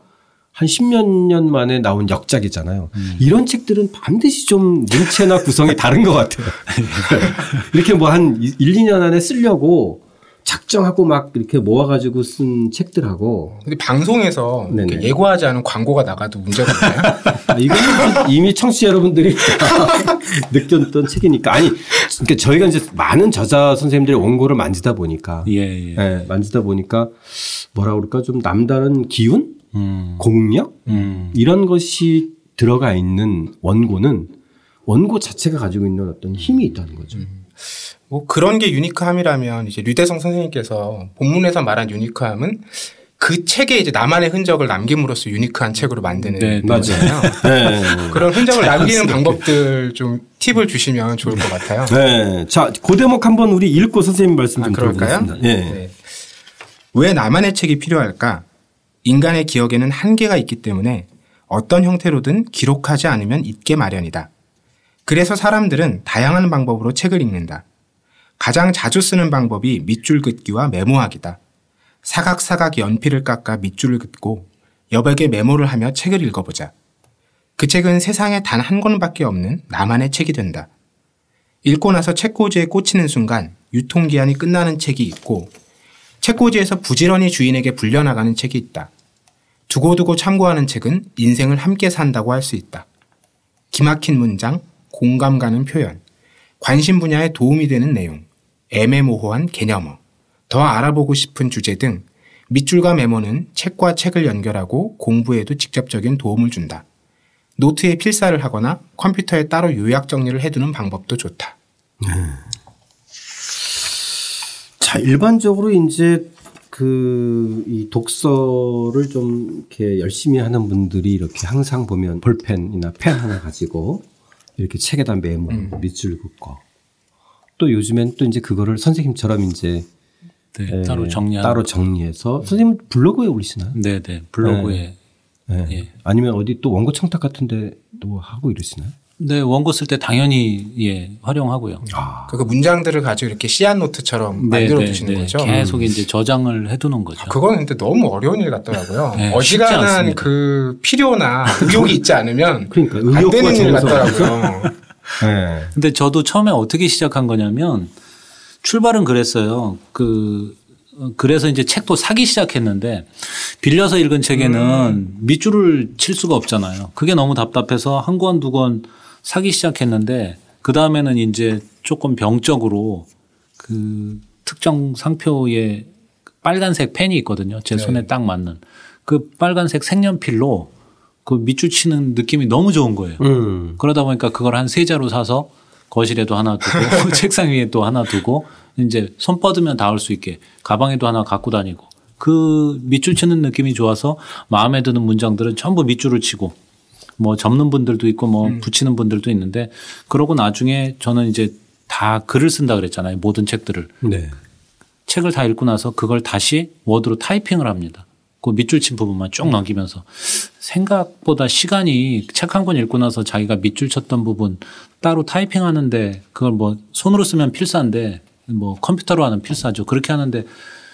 한 10몇 년 만에 나온 역작이잖아요. 이런 책들은 반드시 좀 문체나 구성이 다른 것 같아요. 이렇게 뭐 한 1, 2년 안에 쓰려고 작정하고 막 이렇게 모아가지고 쓴 책들하고. 근데 방송에서 이렇게 예고하지 않은 광고가 나가도 문제가 있나요? 이거는 이미 청취자 여러분들이 느꼈던 책이니까. 아니, 그러니까 저희가 이제 많은 저자 선생님들의 원고를 만지다 보니까. 예, 예. 예 만지다 보니까 뭐라 그럴까 좀 남다른 기운? 공력? 이런 것이 들어가 있는 원고는 원고 자체가 가지고 있는 어떤 힘이 있다는 거죠. 뭐 그런 게 유니크함이라면 이제 류대성 선생님께서 본문에서 말한 유니크함은 그 책에 이제 나만의 흔적을 남김으로써 유니크한 책으로 만드는 네, 거잖아요. 네. 그런 흔적을 남기는 방법들 좀 팁을 주시면 좋을 것 같아요. 네. 자, 그 대목 한번 우리 읽고 선생님 말씀 좀 들어보겠습니다. 네. 네. 왜 나만의 책이 필요할까? 인간의 기억에는 한계가 있기 때문에 어떤 형태로든 기록하지 않으면 잊게 마련이다. 그래서 사람들은 다양한 방법으로 책을 읽는다. 가장 자주 쓰는 방법이 밑줄 긋기와 메모하기다. 사각사각 연필을 깎아 밑줄을 긋고 여백에 메모를 하며 책을 읽어보자. 그 책은 세상에 단 한 권밖에 없는 나만의 책이 된다. 읽고 나서 책꽂이에 꽂히는 순간 유통기한이 끝나는 책이 있고 책꽂이에서 부지런히 주인에게 불려나가는 책이 있다. 두고두고 참고하는 책은 인생을 함께 산다고 할 수 있다. 기막힌 문장, 공감 가는 표현, 관심 분야에 도움이 되는 내용, 애매모호한 개념어, 더 알아보고 싶은 주제 등 밑줄과 메모는 책과 책을 연결하고 공부에도 직접적인 도움을 준다. 노트에 필사를 하거나 컴퓨터에 따로 요약 정리를 해두는 방법도 좋다. 자, 일반적으로 이제 이 독서를 좀 이렇게 열심히 하는 분들이 이렇게 항상 보면 볼펜이나 펜 하나 가지고 이렇게 책에다 메모, 밑줄 긋고 또 요즘엔 또 이제 그거를 선생님처럼 이제 네, 따로 정리해서 선생님 블로그에 올리시나요? 네, 블로그에. 네. 예. 아니면 어디 또 원고 청탁 같은데 또 하고 이러시나요? 네, 원고 쓸 때 당연히 예 활용하고요. 아. 그 문장들을 가지고 이렇게 씨앗 노트처럼 만들어 두시는 거죠. 계속 이제 저장을 해두는 거죠. 아, 그건 근데 너무 어려운 일 같더라고요. 네, 어지간한 그 필요나 의욕이 있지 않으면 그러니까, 안 되는 일 같더라고요. 네. 근데 저도 처음에 어떻게 시작한 거냐면 출발은 그랬어요. 그래서 이제 책도 사기 시작했는데 빌려서 읽은 책에는 밑줄을 칠 수가 없잖아요. 그게 너무 답답해서 한 권, 두 권 사기 시작했는데 그 다음에는 이제 조금 병적으로 그 특정 상표에 빨간색 펜이 있거든요. 제 손에 딱 맞는 그 빨간색 색연필로 그 밑줄 치는 느낌이 너무 좋은 거예요. 그러다 보니까 그걸 한 3자루 사서 거실에도 하나 두고 책상 위에 또 하나 두고 이제 손 뻗으면 닿을 수 있게 가방에도 하나 갖고 다니고 그 밑줄 치는 느낌이 좋아서 마음에 드는 문장들은 전부 밑줄을 치고 뭐 접는 분들도 있고 뭐 붙이는 분들도 있는데 그러고 나중에 저는 이제 다 글을 쓴다 그랬잖아요. 모든 책들을. 네. 책을 다 읽고 나서 그걸 다시 워드로 타이핑을 합니다. 그 밑줄 친 부분만 쭉 넘기면서 생각보다 시간이 책 한 권 읽고 나서 자기가 밑줄 쳤던 부분 따로 타이핑하는데 그걸 뭐 손으로 쓰면 필사인데 뭐 컴퓨터로 하는 필사죠. 그렇게 하는데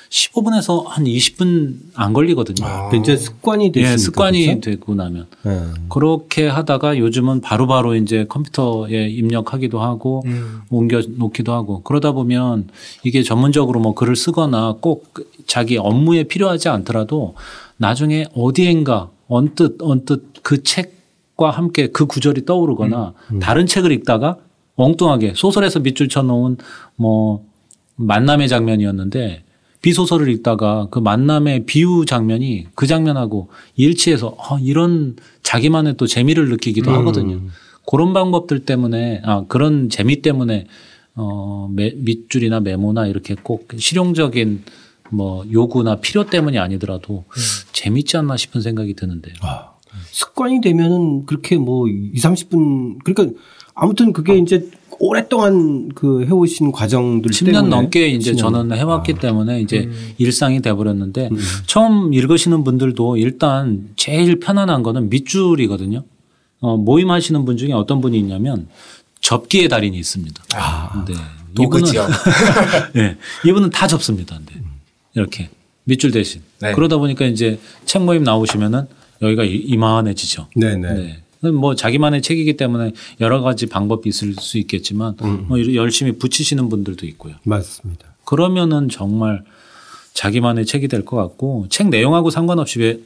15분에서 한 20분 안 걸리거든요. 아. 이제 습관이 되시니까. 예, 습관이 그렇죠? 되고 나면. 그렇게 하다가 요즘은 바로바로 이제 컴퓨터에 입력하기도 하고 옮겨 놓기도 하고 그러다 보면 이게 전문적으로 뭐 글을 쓰거나 꼭 자기 업무에 필요하지 않더라도 나중에 어디엔가 언뜻 그 책과 함께 그 구절이 떠오르거나 다른 책을 읽다가 엉뚱하게 소설에서 밑줄 쳐놓은 뭐 만남의 장면이었는데 비소설을 읽다가 그 만남의 비유 장면이 그 장면하고 일치해서 이런 자기만의 또 재미를 느끼기도 하거든요. 그런 방법들 때문에 그런 재미 때문에 밑줄이나 메모나 이렇게 꼭 실용적인 뭐 요구나 필요 때문이 아니더라도 재밌지 않나 싶은 생각이 드는데요. 습관이 되면은 그렇게 뭐 20-30분 그러니까 아무튼 그게 이제 오랫동안 그 해오신 과정들 10년 때문에 넘게 이제 10년. 저는 해왔기 때문에 이제 일상이 돼버렸는데 처음 읽으시는 분들도 일단 제일 편안한 거는 밑줄이거든요. 모임 하시는 분 중에 어떤 분이 있냐면 접기의 달인이 있습니다. 아, 네. 이분은 네. 이분은 다 접습니다. 네. 이렇게 밑줄 대신 네. 그러다 보니까 이제 책 모임 나오시면은 여기가 이만해지죠. 네네. 네. 뭐 자기만의 책이기 때문에 여러 가지 방법이 있을 수 있겠지만 뭐 열심히 붙이시는 분들도 있고요. 맞습니다. 그러면은 정말 자기만의 책이 될 것 같고 책 내용하고 상관없이 왜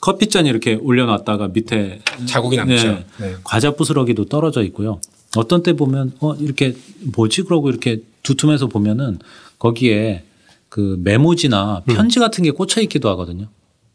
커피잔 이렇게 올려놨다가 밑에 자국이 남죠. 네. 네. 과자 부스러기도 떨어져 있고요. 어떤 때 보면 이렇게 뭐지 그러고 이렇게 두툼해서 보면은 거기에 그 메모지나 편지 같은 게 꽂혀 있기도 하거든요.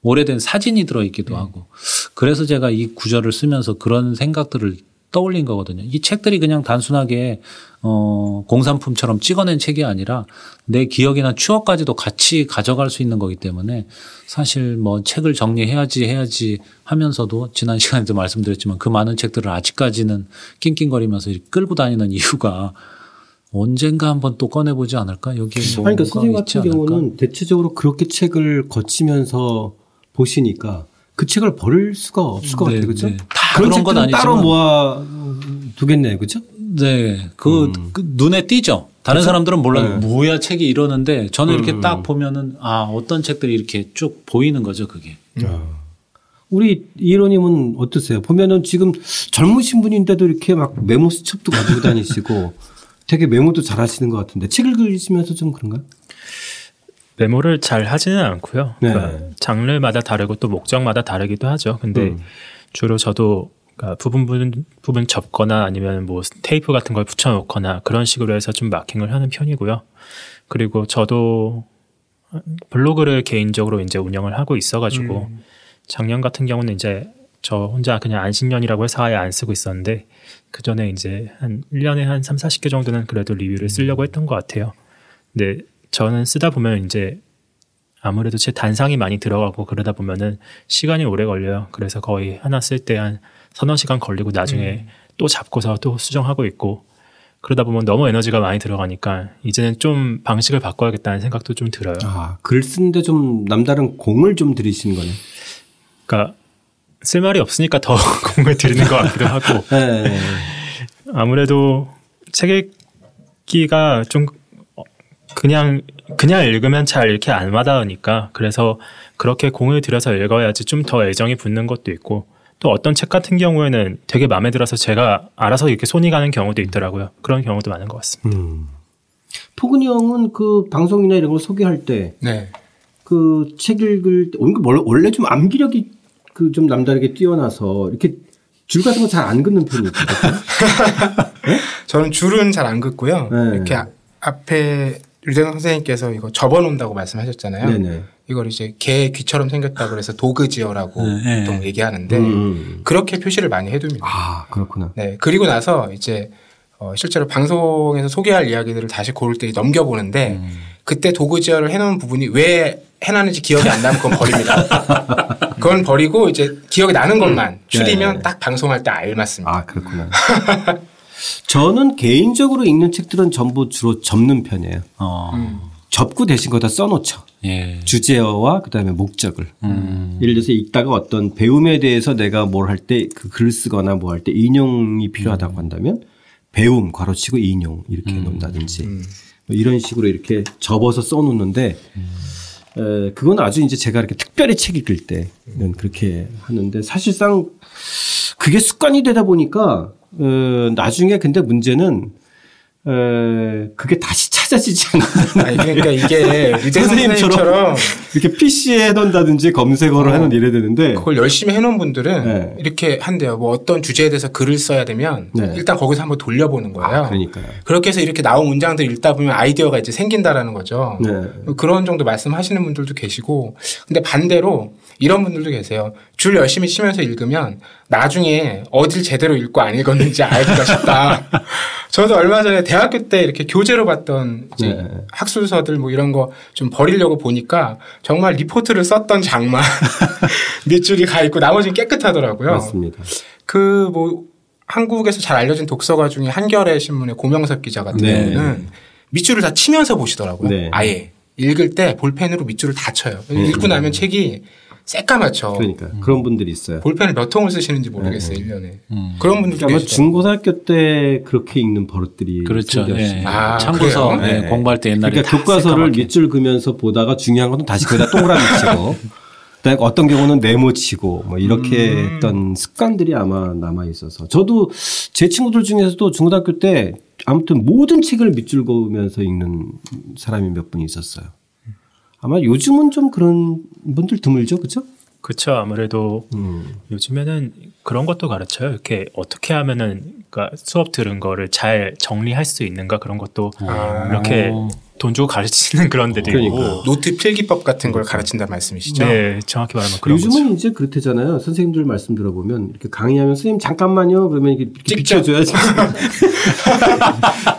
오래된 사진이 들어있기도 하고 그래서 제가 이 구절을 쓰면서 그런 생각들을 떠올린 거거든요. 이 책들이 그냥 단순하게 공산품처럼 찍어낸 책이 아니라 내 기억이나 추억까지도 같이 가져갈 수 있는 거기 때문에 사실 뭐 책을 정리해야지 하면서도 지난 시간에도 말씀드렸지만 그 많은 책들을 아직까지는 낑낑거리면서 끌고 다니는 이유가 언젠가 한번 또 꺼내보지 않을까? 여기에 뭐 그러니까 선생님 같은 경우는 않을까? 대체적으로 그렇게 책을 거치면서 보시니까 그 책을 버릴 수가 없을 것 같아요. 그렇죠? 네. 다 그런 건 아니지만 따로 모아 두겠네요. 그렇죠? 네. 그 눈에 띄죠. 다른 그쵸? 사람들은 몰라요. 네. 뭐야 책이 이러는데 저는 이렇게 딱 보면은 어떤 책들이 이렇게 쭉 보이는 거죠. 그게. 우리 이론님은 어떠세요? 보면은 지금 젊으신 분인데도 이렇게 막 메모 수첩도 가지고 다니시고 되게 메모도 잘 하시는 것 같은데 책 읽으시면서 좀 그런가요? 메모를 잘 하지는 않고요. 네. 그러니까 장르마다 다르고 또 목적마다 다르기도 하죠. 근데 주로 저도 그러니까 부분 접거나 아니면 뭐 테이프 같은 걸 붙여놓거나 그런 식으로 해서 좀 마킹을 하는 편이고요. 그리고 저도 블로그를 개인적으로 이제 운영을 하고 있어가지고 작년 같은 경우는 이제 저 혼자 그냥 안식년이라고 해서 아예 안 쓰고 있었는데 그 전에 이제 한 1년에 한 3, 40개 정도는 그래도 리뷰를 쓰려고 했던 것 같아요. 근데 저는 쓰다 보면 이제 아무래도 제 단상이 많이 들어가고 그러다 보면은 시간이 오래 걸려요. 그래서 거의 하나 쓸 때 한 서너 시간 걸리고 나중에 또 잡고서 또 수정하고 있고 그러다 보면 너무 에너지가 많이 들어가니까 이제는 좀 방식을 바꿔야겠다는 생각도 좀 들어요. 아, 글 쓰는데 좀 남다른 공을 좀 들이신 거네. 그러니까 쓸 말이 없으니까 더 공을 들이는 것 같기도 하고 네. 아무래도 책 읽기가 좀 그냥 읽으면 잘 이렇게 안 와닿으니까 그래서 그렇게 공을 들여서 읽어야지 좀 더 애정이 붙는 것도 있고 또 어떤 책 같은 경우에는 되게 마음에 들어서 제가 알아서 이렇게 손이 가는 경우도 있더라고요. 그런 경우도 많은 것 같습니다. 포근이 형은 그 방송이나 이런 걸 소개할 때 그 책 읽을 때 원래 좀 암기력이 그 좀 남다르게 뛰어나서 이렇게 줄 같은 거 잘 안 긋는 편이에요. 저는 줄은 잘 안 긋고요. 네. 이렇게 앞에 류대성 선생님께서 이거 접어놓는다고 말씀하셨잖아요. 네네. 이걸 이제 개 귀처럼 생겼다고 그래서 도그지어라고 네네. 보통 얘기하는데 그렇게 표시를 많이 해둡니다. 아, 그렇구나. 네. 그리고 나서 이제 실제로 방송에서 소개할 이야기들을 다시 고를 때 넘겨보는데 그때 도그지어를 해놓은 부분이 왜 해놨는지 기억이 안 나면 그건 버립니다. 그건 버리고 이제 기억이 나는 것만 줄이면 네네. 딱 방송할 때 알맞습니다. 아, 그렇구나. 저는 개인적으로 읽는 책들은 전부 주로 접는 편이에요. 접고 대신 거다 써놓죠. 예. 주제어와 그다음에 목적을. 예를 들어서 읽다가 어떤 배움에 대해서 내가 뭘 할 때 그 글 쓰거나 뭐 할 때 인용이 필요하다고 한다면 배움 괄호치고 인용 이렇게 해놓는다든지 뭐 이런 식으로 이렇게 접어서 써놓는데 그건 아주 이제 제가 이렇게 특별히 책 읽을 때는 그렇게 하는데 사실상 그게 습관이 되다 보니까 나중에 근데 문제는 그게 다시 찾아지지 않는다. 그러니까 이게 선생님처럼 이렇게 PC에 해놓는다든지 검색어를 해놓는 이래야 되는데 그걸 열심히 해놓은 분들은 네. 이렇게 한대요. 뭐 어떤 주제에 대해서 글을 써야 되면 네. 일단 거기서 한번 돌려보는 거예요. 아, 그러니까요. 그렇게 해서 이렇게 나온 문장들 읽다 보면 아이디어가 이제 생긴다라는 거죠. 네. 그런 정도 말씀하시는 분들도 계시고 근데 반대로 이런 분들도 계세요. 줄 열심히 치면서 읽으면 나중에 어딜 제대로 읽고 안 읽었는지 알기가 쉽다. 저도 얼마 전에 대학교 때 이렇게 교재로 봤던 이제 네. 학술서들 뭐 이런 거 좀 버리려고 보니까 정말 리포트를 썼던 장만 몇 줄이 가 있고 나머지는 깨끗하더라고요. 맞습니다. 그 뭐 한국에서 잘 알려진 독서가 중에 한겨레 신문의 고명섭 기자 같은 경우는 밑줄을 다 치면서 보시더라고요. 네. 아예 읽을 때 볼펜으로 밑줄을 다 쳐요. 읽고 나면 책이 새까맣죠. 그러니까 그런 분들이 있어요. 볼펜을 몇 통을 쓰시는지 모르겠어요. 1년에. 그런 분들이 아마 중고등학교 때 그렇게 읽는 버릇들이 그렇죠. 네. 아, 참고서 네. 공부할 때 옛날에 그러니까 교과서를 밑줄 그으면서 보다가 중요한 건 다시 거기다 동그라미 치고 어떤 경우는 네모 치고 뭐 이렇게 했던 습관들이 아마 남아 있어서 저도 제 친구들 중에서도 중고등학교 때 아무튼 모든 책을 밑줄 그으면서 읽는 사람이 몇 분 있었어요. 아마 요즘은 좀 그런 분들 드물죠, 그렇죠? 그렇죠. 아무래도 요즘에는 그런 것도 가르쳐요. 이렇게 어떻게 하면은 그러니까 수업 들은 거를 잘 정리할 수 있는가 그런 것도 이렇게 돈 주고 가르치는 그런 데도 있고 노트 필기법 같은 걸 가르친다는 말씀이시죠? 네, 정확히 말하면 그런 요즘은 거죠. 요즘은 이제 그렇대잖아요. 선생님들 말씀 들어보면 이렇게 강의하면 선생님 잠깐만요. 그러면 이렇게 비춰줘야지.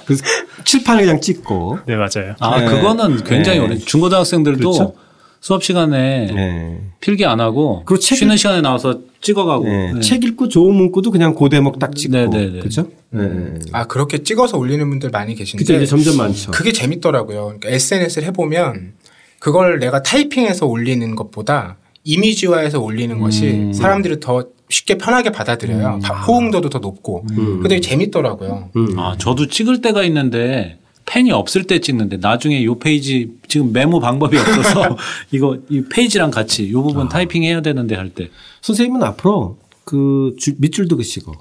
그래서 칠판을 그냥 찍고. 네, 맞아요. 아, 네. 그거는 굉장히 네. 오래. 중고등학생들도 그렇죠? 수업 시간에 네. 필기 안 하고 그리고 쉬는 시간에 나와서 찍어가고. 네. 네. 책 읽고 좋은 문구도 그냥 그 대목 딱 찍고. 네, 네, 네. 그렇죠? 네. 아, 그렇게 찍어서 올리는 분들 많이 계신데. 그때 이제 점점 많죠. 그게 재밌더라고요. 그러니까 SNS를 해보면 그걸 내가 타이핑해서 올리는 것보다 이미지화해서 올리는 것이 사람들이 더 쉽게 편하게 받아들여요. 호응도도 더 높고. 근데 재밌더라고요. 아, 저도 찍을 때가 있는데 펜이 없을 때 찍는데 나중에 요 페이지 지금 메모 방법이 없어서 이거 이 페이지랑 같이 요 부분 타이핑해야 되는데 할 때 선생님은 앞으로 그 밑줄도 그시고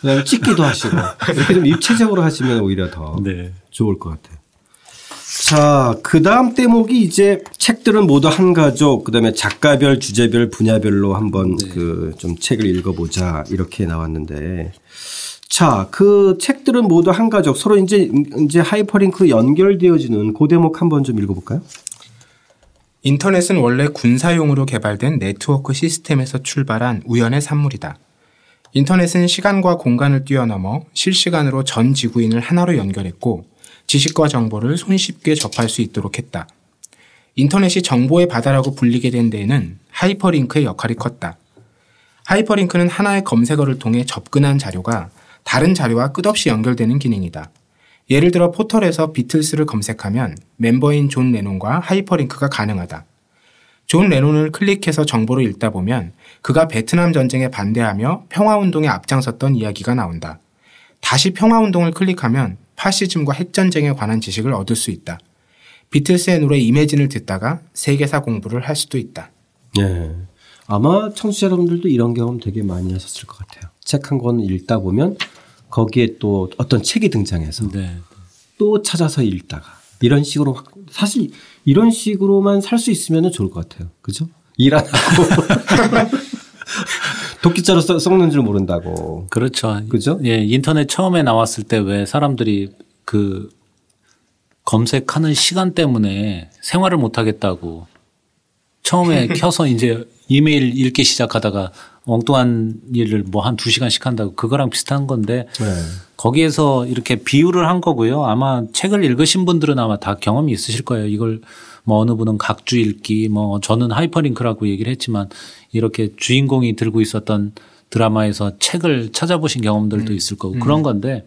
그다음에 찍기도 하시고 이렇게 좀 입체적으로 하시면 오히려 더 네. 좋을 것 같아요. 자, 그 다음 대목이 이제 책들은 모두 한 가족, 그 다음에 작가별, 주제별, 분야별로 한번 네. 그 좀 책을 읽어보자 이렇게 나왔는데 자, 그 책들은 모두 한 가족 서로 이제 하이퍼링크 연결되어지는 그 대목 한번 좀 읽어볼까요? 인터넷은 원래 군사용으로 개발된 네트워크 시스템에서 출발한 우연의 산물이다. 인터넷은 시간과 공간을 뛰어넘어 실시간으로 전 지구인을 하나로 연결했고 지식과 정보를 손쉽게 접할 수 있도록 했다. 인터넷이 정보의 바다라고 불리게 된 데에는 하이퍼링크의 역할이 컸다. 하이퍼링크는 하나의 검색어를 통해 접근한 자료가 다른 자료와 끝없이 연결되는 기능이다. 예를 들어 포털에서 비틀스를 검색하면 멤버인 존 레논과 하이퍼링크가 가능하다. 존 레논을 클릭해서 정보를 읽다 보면 그가 베트남 전쟁에 반대하며 평화운동에 앞장섰던 이야기가 나온다. 다시 평화운동을 클릭하면 파시즘과 핵전쟁에 관한 지식을 얻을 수 있다. 비틀스의 노래 이매진을 듣다가 세계사 공부를 할 수도 있다. 네. 아마 청취자 여러분들도 이런 경험 되게 많이 하셨을 것 같아요. 책 한 권 읽다 보면 거기에 또 어떤 책이 등장해서 네. 또 찾아서 읽다가 이런 식으로 사실 이런 식으로만 살 수 있으면 좋을 것 같아요. 그죠? 일 안 하고 도끼자로 썩는 줄 모른다고. 그렇죠. 그죠? 예, 인터넷 처음에 나왔을 때 왜 사람들이 그 검색하는 시간 때문에 생활을 못 하겠다고 처음에 켜서 이제 이메일 읽기 시작하다가 엉뚱한 일을 뭐 한 2시간씩 한다고 그거랑 비슷한 건데 네. 거기에서 이렇게 비유를 한 거고요. 아마 책을 읽으신 분들은 아마 다 경험이 있으실 거예요. 이걸 뭐 어느 분은 각주 읽기 뭐 저는 하이퍼링크라고 얘기를 했지만 이렇게 주인공이 들고 있었던 드라마에서 책을 찾아보신 경험들도 있을 거고 그런 건데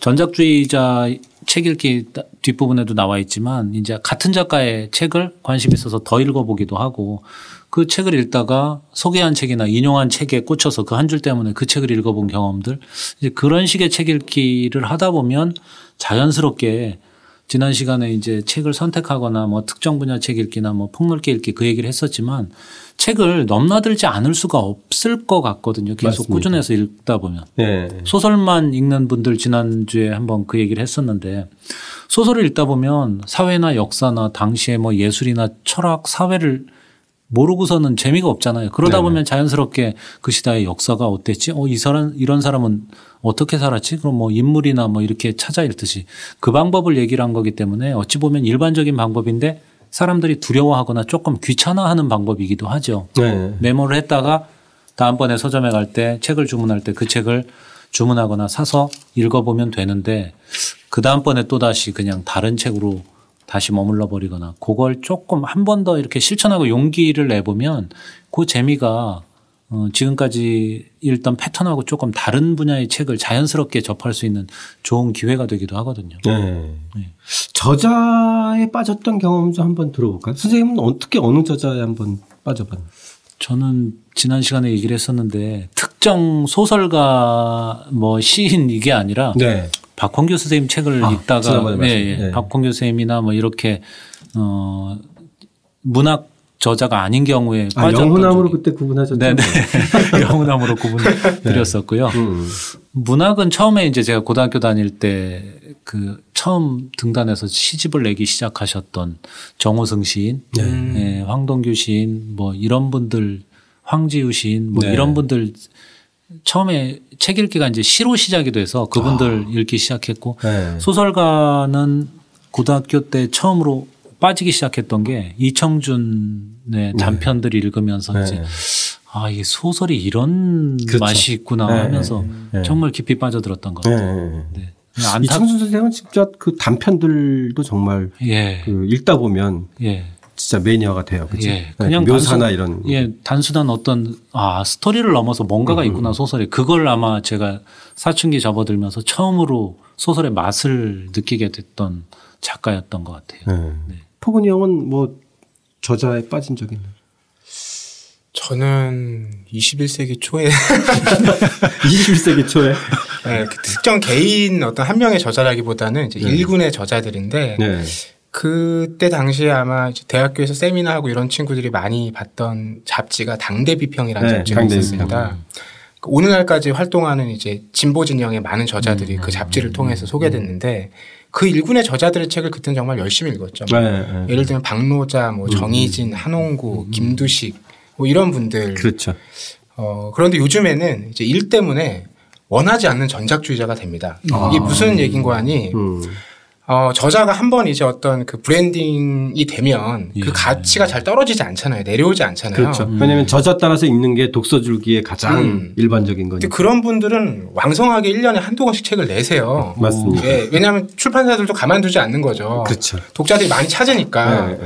전작주의자 책 읽기 뒷부분에도 나와 있지만 이제 같은 작가의 책을 관심 있어서 더 읽어보기도 하고 그 책을 읽다가 소개한 책이나 인용한 책에 꽂혀서 그 한 줄 때문에 그 책을 읽어본 경험들 이제 그런 식의 책 읽기를 하다 보면 자연스럽게 지난 시간에 이제 책을 선택하거나 뭐 특정 분야 책 읽기나 뭐 폭넓게 읽기 그 얘기를 했었지만 책을 넘나들지 않을 수가 없을 것 같거든요. 계속 맞습니다. 꾸준해서 읽다 보면. 네. 소설만 읽는 분들 지난주에 한번 그 얘기를 했었는데 소설을 읽다 보면 사회나 역사나 당시에 뭐 예술이나 철학, 사회를 모르고서는 재미가 없잖아요. 그러다 네. 보면 자연스럽게 그 시대의 역사가 어땠지? 이 사람, 이런 사람은 어떻게 살았지? 그럼 뭐 인물이나 뭐 이렇게 찾아 읽듯이 그 방법을 얘기를 한 거기 때문에 어찌 보면 일반적인 방법인데 사람들이 두려워하거나 조금 귀찮아하는 방법이기도 하죠. 네. 메모를 했다가 다음번에 서점에 갈 때 책을 주문할 때 그 책을 주문하거나 사서 읽어보면 되는데 그 다음번에 또다시 그냥 다른 책으로 다시 머물러 버리거나 그걸 조금 한 번 더 이렇게 실천하고 용기를 내보면 그 재미가 지금까지 읽던 패턴하고 조금 다른 분야의 책을 자연스럽게 접할 수 있는 좋은 기회가 되기도 하거든요. 네. 네. 저자에 빠졌던 경험 좀 한번 들어볼까요? 선생님은 어떻게 어느 저자에 한번 빠져봤나요? 저는 지난 시간에 얘기를 했었는데 특정 소설가 뭐 시인 이게 아니라 네. 박홍규 선생님 책을 읽다가 예. 박홍규 선생님이나 뭐 이렇게 문학 저자가 아닌 경우에 빠졌던 영혼함으로 그때 구분하셨죠. 영혼함으로 구분드렸었고요. 네. 문학은 처음에 이제 제가 고등학교 다닐 때 그 처음 등단해서 시집을 내기 시작하셨던 정호승 시인, 예, 황동규 시인, 뭐 이런 분들, 황지우 시인, 뭐 네. 이런 분들. 처음에 책 읽기가 이제 시로 시작이 돼서 그분들 읽기 시작했고 네. 소설가는 고등학교 때 처음으로 빠지기 시작했던 게 이청준의 단편들을 읽으면서 네. 이제 아, 이게 소설이 이런 그렇죠. 맛이 있구나 네. 하면서 네. 정말 깊이 빠져들었던 것 같아요. 네. 네. 이청준 선생님은 진짜 그 단편들도 정말 예. 그 읽다 보면 예. 진짜 매니아가 돼요. 그치? 예, 그냥 네, 묘사나 이런. 예, 단순한 어떤 스토리를 넘어서 뭔가가 있구나 소설에. 그걸 아마 제가 사춘기 접어들면서 처음으로 소설의 맛을 느끼게 됐던 작가였던 것 같아요. 네. 네. 포근이 형은 뭐 저자에 빠진 적이 있나요? 저는 21세기 초에 네, 특정 개인 어떤 한 명의 저자라기보다는 이제 일군의 저자들인데 네. 그때 당시에 아마 이제 대학교에서 세미나하고 이런 친구들이 많이 봤던 잡지가 당대비평이라는 잡지가 있었습니다. 오늘날까지 활동하는 이제 진보 진영의 많은 저자들이 그 잡지를 통해서 소개됐는데 그 일군의 저자들의 책을 그때는 정말 열심히 읽었죠. 예를 들면 박노자, 뭐 정희진, 한홍구, 김두식 뭐 이런 분들. 그렇죠. 그런데 요즘에는 이제 일 때문에 원하지 않는 전작주의자가 됩니다. 이게 무슨 얘기인고 하니 저자가 한번 이제 어떤 그 브랜딩이 되면 그 가치가 잘 떨어지지 않잖아요. 내려오지 않잖아요. 그렇죠. 왜냐하면 저자 따라서 읽는 게 독서줄기의 가장 일반적인 거니까. 그런 분들은 왕성하게 1년에 한두 권씩 책을 내세요. 맞습니다. 네, 왜냐하면 출판사들도 가만두지 않는 거죠. 그렇죠. 독자들이 많이 찾으니까. 네.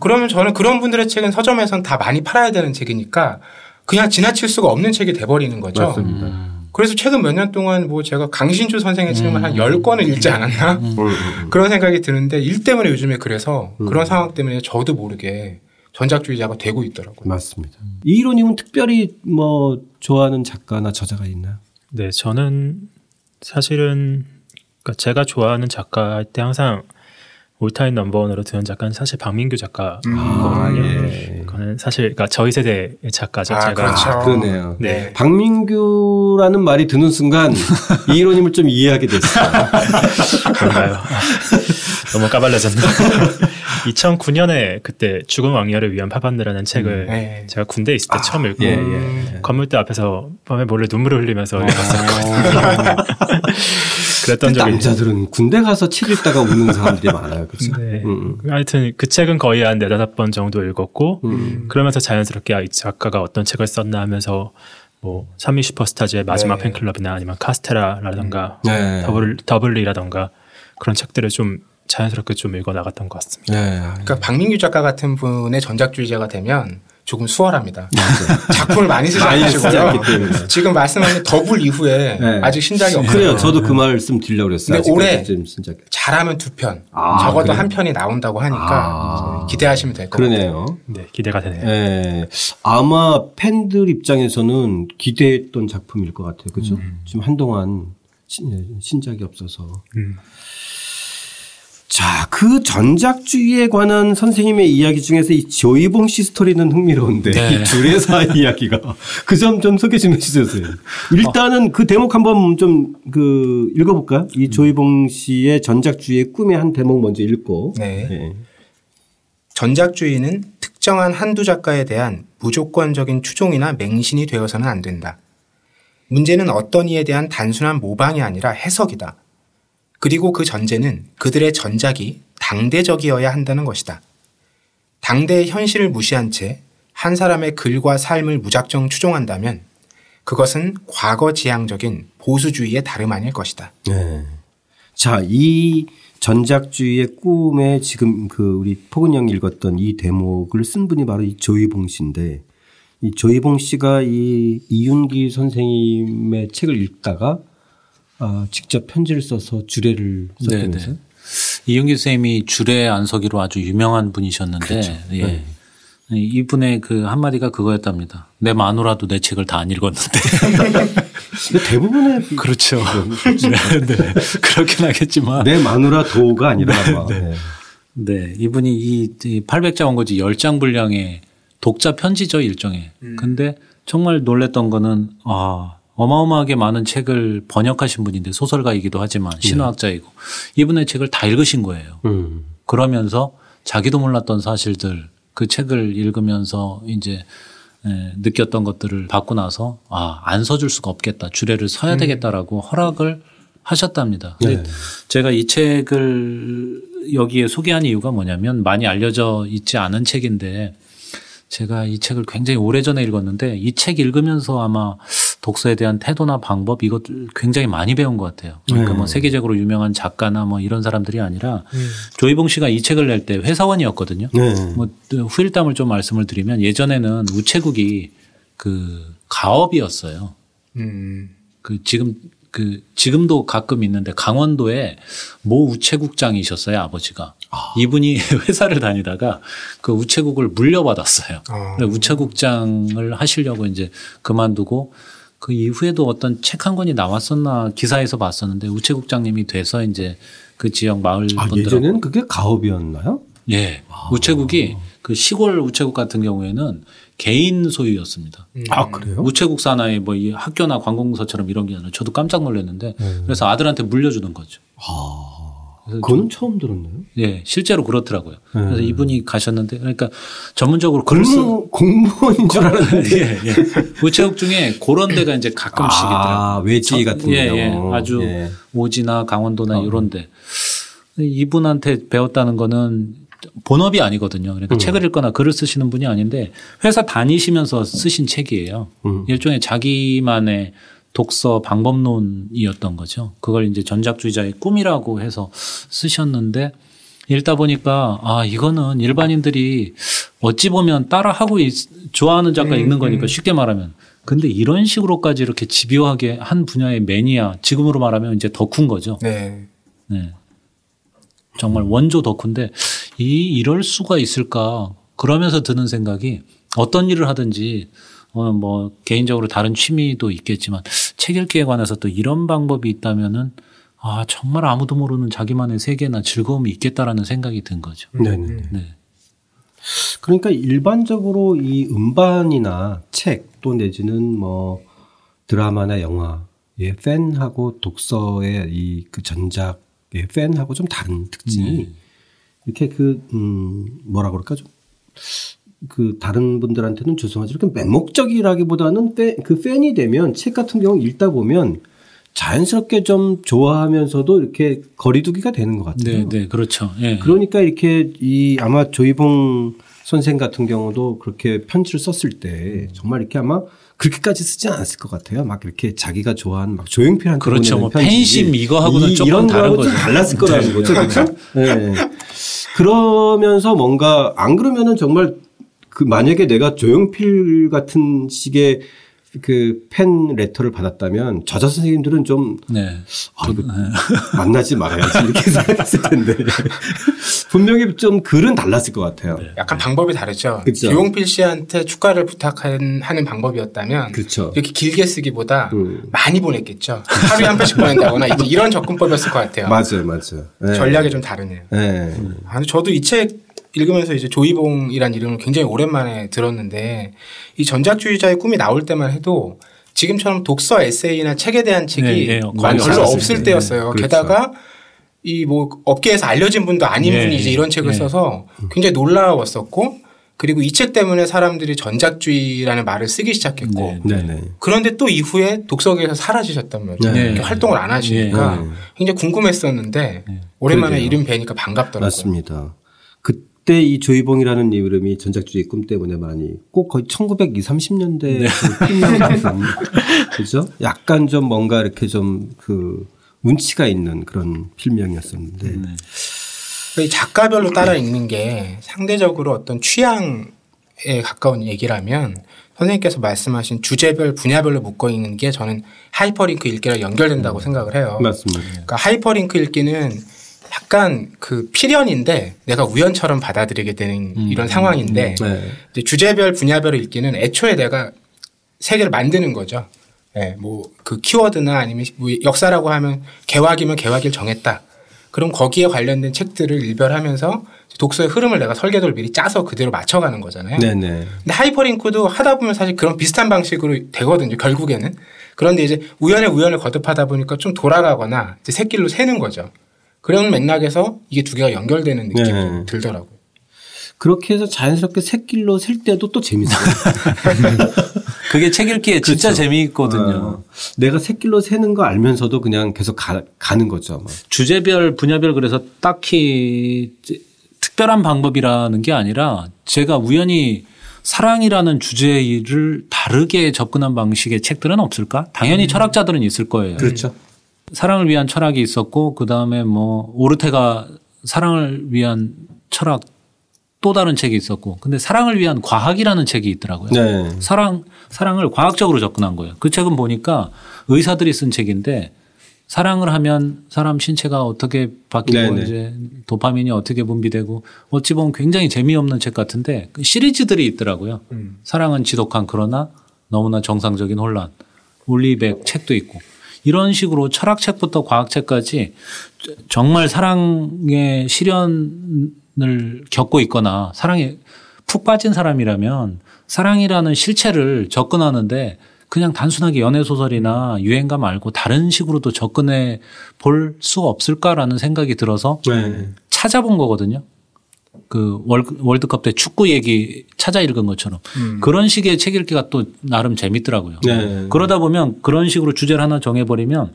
그러면 저는 그런 분들의 책은 서점에선 다 많이 팔아야 되는 책이니까 그냥 지나칠 수가 없는 책이 돼버리는 거죠. 맞습니다. 그래서 최근 몇 년 동안 뭐 제가 강신주 선생의 책만 한 10권을 읽지 않았나 그런 생각이 드는데 일 때문에 요즘에 그래서 그런 상황 때문에 저도 모르게 전작주의자가 되고 있더라고요. 맞습니다. 이일호님은 특별히 뭐 좋아하는 작가나 저자가 있나요? 네, 저는 사실은 그러니까 제가 좋아하는 작가 할 때 항상 올타임 넘버원으로 드는 작가는 사실 박민규 작가거든요. 예. 그거는 사실 그러니까 저희 세대의 작가죠. 제가. 그렇죠. 그러네요. 네. 박민규라는 말이 드는 순간 이일호님을 좀 이해하게 됐어요. 그런가요? 너무 까발려졌나? 2009년에 그때 죽은 왕녀를 위한 파반드라는 책을 제가 군대에 있을 때 처음 읽고 건물대 앞에서 밤에 몰래 눈물을 흘리면서 읽었었거든요. 그랬던 적이 남자들은 군대 가서 책 읽다가 우는 사람들이 많아요. 그렇죠? 네. 하여튼 그 책은 거의 한 4-5번 정도 읽었고 그러면서 자연스럽게 이 작가가 어떤 책을 썼나 하면서 뭐 3위 슈퍼스타즈의 마지막 팬클럽이나 아니면 카스테라라던가 더블리라던가 그런 책들을 좀 자연스럽게 좀 읽어나갔던 것 같습니다. 네. 그러니까 박민규 작가 같은 분의 전작주의자가 되면 조금 수월합니다. 작품을 많이 쓰지 않으시고요. 지금 말씀하신 더블 이후에 아직 신작이 없어요. 그래요. 저도 그 말씀 드리려고 그랬어요. 근데 올해 잘하면 2편 적어도 그래요? 1편이 나온다고 하니까 기대하시면 될 것 같아요. 그러네요. 네, 기대가 되네요. 네. 아마 팬들 입장에서는 기대했던 작품일 것 같아요. 그죠? 지금 한동안 신작이 없어서. 자, 그 전작주의에 관한 선생님의 이야기 중에서 이 조희봉 씨 스토리는 흥미로운데 이 둘의사 이야기가 그 점 좀 소개 좀 해주세요. 일단은 그 대목 한번 좀 그 읽어볼까요? 이 조희봉 씨의 전작주의의 꿈의 한 대목 먼저 읽고. 네. 네. 전작주의는 특정한 한두 작가에 대한 무조건적인 추종이나 맹신이 되어서는 안 된다. 문제는 어떤 이에 대한 단순한 모방이 아니라 해석이다. 그리고 그 전제는 그들의 전작이 당대적이어야 한다는 것이다. 당대의 현실을 무시한 채 한 사람의 글과 삶을 무작정 추종한다면 그것은 과거지향적인 보수주의의 다름 아닐 것이다. 네. 자, 이 전작주의의 꿈에 지금 그 우리 포근 형이 읽었던 이 대목을 쓴 분이 바로 이 조희봉 씨인데 이 조희봉 씨가 이 이윤기 선생님의 책을 읽다가 직접 편지를 써서 주례를 썼다면서요? 이윤기 선생님이 주례 안서기로 아주 유명한 분이셨는데 그렇죠. 예. 네. 이분의 그 한마디가 그거였답니다. 내 마누라도 내 책을 다 안 읽었는데. 근데 대부분의 그렇죠. 네. 그렇긴 하겠지만 내 마누라 도가 아니라. 네. 네. 네. 이분이 이 800자 원고지 10장 분량의 독자 편지죠 일종의. 근데 정말 놀랬던 거는 어마어마하게 많은 책을 번역하신 분인데 소설가이기도 하지만 신화학자이고 이분의 책을 다 읽으신 거예요. 그러면서 자기도 몰랐던 사실들 그 책을 읽으면서 이제 느꼈던 것들을 받고 나서 안 써줄 수가 없겠다. 주례를 써야 되겠다라고 허락을 하셨답니다. 근데 제가 이 책을 여기에 소개한 이유가 뭐냐면 많이 알려져 있지 않은 책인데 제가 이 책을 굉장히 오래전에 읽었는데 이 책 읽으면서 아마 독서에 대한 태도나 방법 이것들 굉장히 많이 배운 것 같아요. 그러니까 뭐 세계적으로 유명한 작가나 뭐 이런 사람들이 아니라 조희봉 씨가 이 책을 낼 때 회사원이었거든요. 뭐 후일담을 좀 말씀을 드리면 예전에는 우체국이 그 가업이었어요. 그 지금도 가끔 있는데 강원도에 모 우체국장이셨어요 아버지가. 이분이 회사를 다니다가 그 우체국을 물려받았어요. 우체국장을 하시려고 이제 그만두고 그 이후에도 어떤 책 한 권이 나왔었나 기사에서 봤었는데 우체국장님이 돼서 이제 그 지역 마을 분들 예전에는 그게 가업이었나요? 예. 아. 우체국이 그 시골 우체국 같은 경우에는 개인 소유였습니다. 아, 그래요? 우체국 산하에 뭐 이 학교나 관공서처럼 이런 게 아니라 저도 깜짝 놀랐는데 그래서 아들한테 물려주는 거죠. 아. 그건 처음 들었네요. 예. 실제로 그렇더라고요. 그래서 이분이 가셨는데 그러니까 전문적으로 공무원인 줄 알았는데 예, 예. 우체국 중에 그런 데가 이제 가끔씩 있더라고요. 아, 외지 같은 데. 예, 예. 아주 예. 오지나 강원도나 이런 데. 이분한테 배웠다는 거는 본업이 아니거든요. 그러니까 책을 읽거나 글을 쓰시는 분이 아닌데 회사 다니시면서 쓰신 책이에요. 일종의 자기만의 독서 방법론이었던 거죠. 그걸 이제 전작주의자의 꿈이라고 해서 쓰셨는데 읽다 보니까 아, 이거는 일반인들이 어찌 보면 따라하고 좋아하는 작가 읽는 거니까 쉽게 말하면 근데 이런 식으로까지 이렇게 집요하게 한 분야의 매니아 지금으로 말하면 이제 덕후인 거죠. 네. 네. 정말 원조 덕후인데 이럴 수가 있을까 그러면서 드는 생각이 어떤 일을 하든지 뭐 개인적으로 다른 취미도 있겠지만 책 읽기에 관해서 또 이런 방법이 있다면은 아 정말 아무도 모르는 자기만의 세계나 즐거움이 있겠다라는 생각이 든 거죠. 네네. 네. 그러니까 일반적으로 이 음반이나 책 또 내지는 뭐 드라마나 영화의 팬하고 독서의 이 그 전작 예, 팬하고 좀 다른 특징이 이렇게 그 뭐라 그럴까 좀 그 다른 분들한테는 죄송하지만 이렇게 맹목적이라기보다는 그 팬이 되면 책 같은 경우 읽다 보면 자연스럽게 좀 좋아하면서도 이렇게 거리두기가 되는 것 같아요. 네, 네, 그렇죠. 예. 그러니까 이렇게 이 아마 조희봉 선생 같은 경우도 그렇게 편지를 썼을 때 정말 이렇게 아마 그렇게까지 쓰지 않았을 것 같아요. 막 이렇게 자기가 좋아하는 막 조용필한테 그렇죠. 뭐 팬심 이거하고는 조금 다른 거죠. 달랐을 거라는 거죠. 네. 그러면서 뭔가 안 그러면은 정말 그 만약에 내가 조용필 같은 식의 그 팬 레터를 받았다면 저자 선생님들은 좀 네. 아, 이거 만나지 말아야지 이렇게 생각했을 텐데 분명히 좀 글은 달랐을 것 같아요. 네. 약간 방법이 다르죠. 그렇죠. 조용필 씨한테 축가를 부탁하는 방법이었다면 그렇죠. 이렇게 길게 쓰기보다 많이 보냈겠죠. 하루에 한 편씩 보낸다거나 이제 이런 접근법이었을 것 같아요. 맞아요, 맞아요. 네. 전략이 좀 다르네요. 네. 저도 이 책 읽으면서 이제 조희봉이란 이름을 굉장히 오랜만에 들었는데 이 전작주의자의 꿈이 나올 때만 해도 지금처럼 독서 에세이나 책에 대한 책이 네, 네, 별로 없을 때였어요. 그렇죠. 게다가 이 뭐 업계에서 알려진 분도 아닌 분이 이제 이런 책을 써서 굉장히 놀라웠었고 그리고 이 책 때문에 사람들이 전작주의라는 말을 쓰기 시작했고 네, 네, 네. 그런데 또 이후에 독서계에서 사라지셨단 말이에요. 네, 네, 활동을 안 하시니까 네, 네. 굉장히 궁금했었는데 네. 오랜만에 그러게요. 이름 뵈니까 반갑더라고요. 맞습니다. 그때 이 조희봉이라는 이름이 전작주의 꿈 때문에 많이 꼭 거의 1920~30년대 네. 그죠? 약간 좀 뭔가 이렇게 좀 그 운치가 있는 그런 필명이었었는데 네. 작가별로 따라 읽는 게 상대적으로 어떤 취향에 가까운 얘기라면 선생님께서 말씀하신 주제별 분야별로 묶어 읽는 게 저는 하이퍼링크 읽기랑 연결된다고 생각을 해요. 맞습니다. 그러니까 하이퍼링크 읽기는 약간 그 필연인데 내가 우연처럼 받아들이게 되는 이런 상황인데 이제 주제별 분야별을 읽기는 애초에 내가 세계를 만드는 거죠. 네, 뭐 그 키워드나 아니면 뭐 역사라고 하면 개화기면 개화기를 정했다. 그럼 거기에 관련된 책들을 일별하면서 독서의 흐름을 내가 설계도를 미리 짜서 그대로 맞춰가는 거잖아요. 네네. 근데 하이퍼링크도 하다 보면 사실 그런 비슷한 방식으로 되거든요. 결국에는. 그런데 이제 우연을 거듭하다 보니까 좀 돌아가거나 이제 새길로 새는 거죠. 그런 맥락에서 이게 두 개가 연결되는 느낌이 네. 들더라고요. 그렇게 해서 자연스럽게 샛길로 셀 때도 또 재밌어요. 그게 책 읽기에 그렇죠. 진짜 재미있거든요. 내가 샛길로 새는 거 알면서도 그냥 계속 가는 거죠. 뭐. 주제별 분야별 그래서 딱히 특별한 방법이라는 게 아니라 제가 우연히 사랑이라는 주제를 다르게 접근한 방식의 책들은 없을까? 당연히 철학자들은 있을 거예요. 그렇죠. 사랑을 위한 철학이 있었고 그다음에 뭐 오르테가 사랑을 위한 철학 또 다른 책이 있었고 근데 사랑을 위한 과학이라는 책이 있더라고요. 네. 사랑을 과학적으로 접근한 거예요. 그 책은 보니까 의사들이 쓴 책인데 사랑을 하면 사람 신체가 어떻게 바뀌고 이제 도파민이 어떻게 분비되고 어찌 보면 굉장히 재미없는 책 같은데 그 시리즈들이 있더라고요. 사랑은 지독한 그러나 너무나 정상적인 혼란. 올리백 책도 있고 이런 식으로 철학책부터 과학책까지 정말 사랑의 시련을 겪고 있거나 사랑에 푹 빠진 사람이라면 사랑이라는 실체를 접근하는데 그냥 단순하게 연애소설이나 유행가 말고 다른 식으로도 접근해 볼 수 없을까라는 생각이 들어서 네. 찾아본 거거든요. 그 월드컵 때 축구 얘기 찾아 읽은 것처럼 그런 식의 책 읽기가 또 나름 재밌더라고요. 네. 그러다 보면 그런 식으로 주제를 하나 정해버리면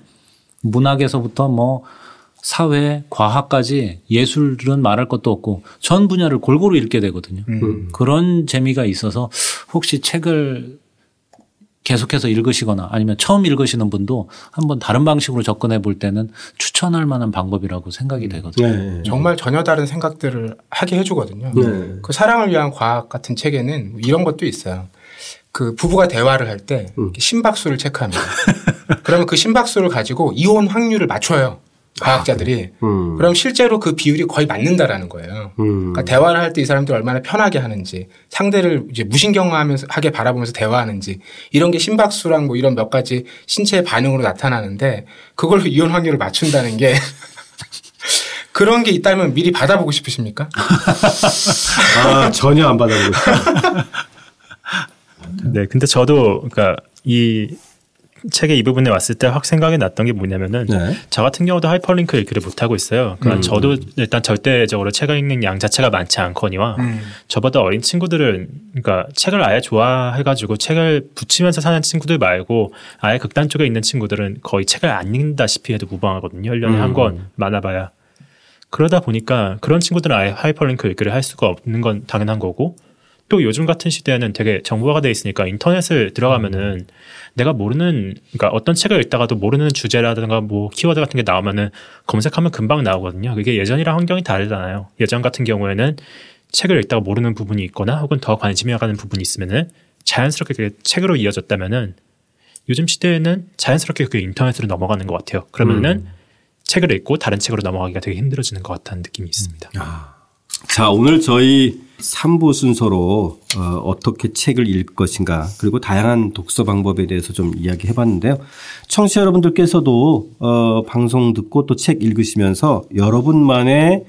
문학에서부터 뭐 사회, 과학까지 예술은 말할 것도 없고 전 분야를 골고루 읽게 되거든요. 그런 재미가 있어서 혹시 책을 계속해서 읽으시거나 아니면 처음 읽으시는 분도 한번 다른 방식으로 접근해 볼 때는 추천할 만한 방법이라고 생각이 되거든요. 네. 정말 전혀 다른 생각들을 하게 해주거든요. 네. 그 사랑을 위한 과학 같은 책에는 이런 것도 있어요. 그 부부가 대화를 할 때 심박수를 체크합니다. 그러면 그 심박수를 가지고 이혼 확률을 맞춰요. 과학자들이. 그럼 실제로 그 비율이 거의 맞는다라는 거예요. 그러니까 대화를 할 때 이 사람들이 얼마나 편하게 하는지, 상대를 이제 무신경하게 바라보면서 대화하는지, 이런 게 심박수랑 뭐 이런 몇 가지 신체의 반응으로 나타나는데, 그걸로 이혼 확률을 맞춘다는 게, 그런 게 있다면 미리 받아보고 싶으십니까? 아, 전혀 안 받아보고 싶어요. 네, 근데 저도, 그러니까, 이, 책의 이 부분에 왔을 때 확 생각이 났던 게 뭐냐면은 네. 저 같은 경우도 하이퍼링크 읽기를 못하고 있어요. 그러니까 저도 일단 절대적으로 책을 읽는 양 자체가 많지 않거니와 저보다 어린 친구들은 그러니까 책을 아예 좋아해가지고 책을 붙이면서 사는 친구들 말고 아예 극단 쪽에 있는 친구들은 거의 책을 안 읽는다시피 해도 무방하거든요. 1년에 한 권 많아봐야. 그러다 보니까 그런 친구들은 아예 하이퍼링크 읽기를 할 수가 없는 건 당연한 거고 또 요즘 같은 시대에는 되게 정보화가 돼 있으니까 인터넷을 들어가면은 내가 모르는, 그러니까 어떤 책을 읽다가도 모르는 주제라든가 뭐 키워드 같은 게 나오면은 검색하면 금방 나오거든요. 그게 예전이랑 환경이 다르잖아요. 예전 같은 경우에는 책을 읽다가 모르는 부분이 있거나 혹은 더 관심이 가는 부분이 있으면은 자연스럽게 책으로 이어졌다면은 요즘 시대에는 자연스럽게 그 인터넷으로 넘어가는 것 같아요. 그러면은 책을 읽고 다른 책으로 넘어가기가 되게 힘들어지는 것 같다는 느낌이 있습니다. 자, 오늘 저희 3부 순서로 어떻게 책을 읽을 것인가 그리고 다양한 독서 방법에 대해서 좀 이야기해 봤는데요. 청취자 여러분들께서도 방송 듣고 또 책 읽으시면서 여러분만의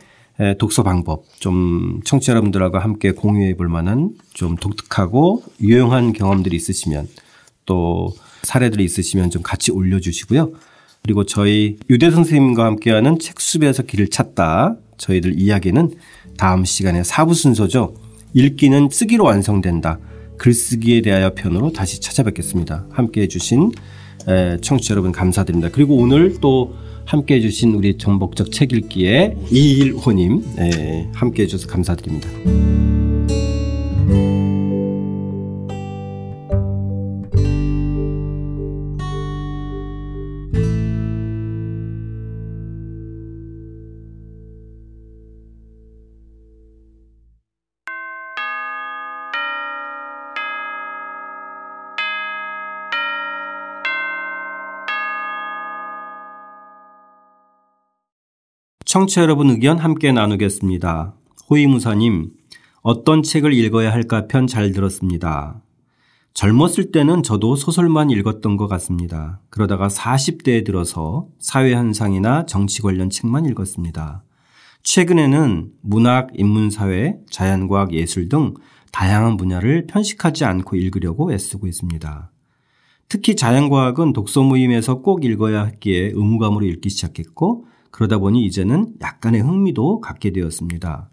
독서 방법 좀 청취자 여러분들하고 함께 공유해 볼 만한 좀 독특하고 유용한 경험들이 있으시면 또 사례들이 있으시면 좀 같이 올려주시고요. 그리고 저희 류대성 선생님과 함께하는 책숲에서 길을 찾다 저희들 이야기는 다음 시간에 4부 순서죠. 읽기는 쓰기로 완성된다. 글쓰기에 대하여 편으로 다시 찾아뵙겠습니다. 함께해 주신 청취자 여러분 감사드립니다. 그리고 오늘 또 함께해 주신 우리 정복적 책 읽기의 이일호님 함께해 주셔서 감사드립니다. 청취자 여러분 의견 함께 나누겠습니다. 호위무사님, 어떤 책을 읽어야 할까 편 잘 들었습니다. 젊었을 때는 저도 소설만 읽었던 것 같습니다. 그러다가 40대에 들어서 사회현상이나 정치 관련 책만 읽었습니다. 최근에는 문학, 인문사회, 자연과학, 예술 등 다양한 분야를 편식하지 않고 읽으려고 애쓰고 있습니다. 특히 자연과학은 독서 모임에서 꼭 읽어야 했기에 의무감으로 읽기 시작했고 그러다 보니 이제는 약간의 흥미도 갖게 되었습니다.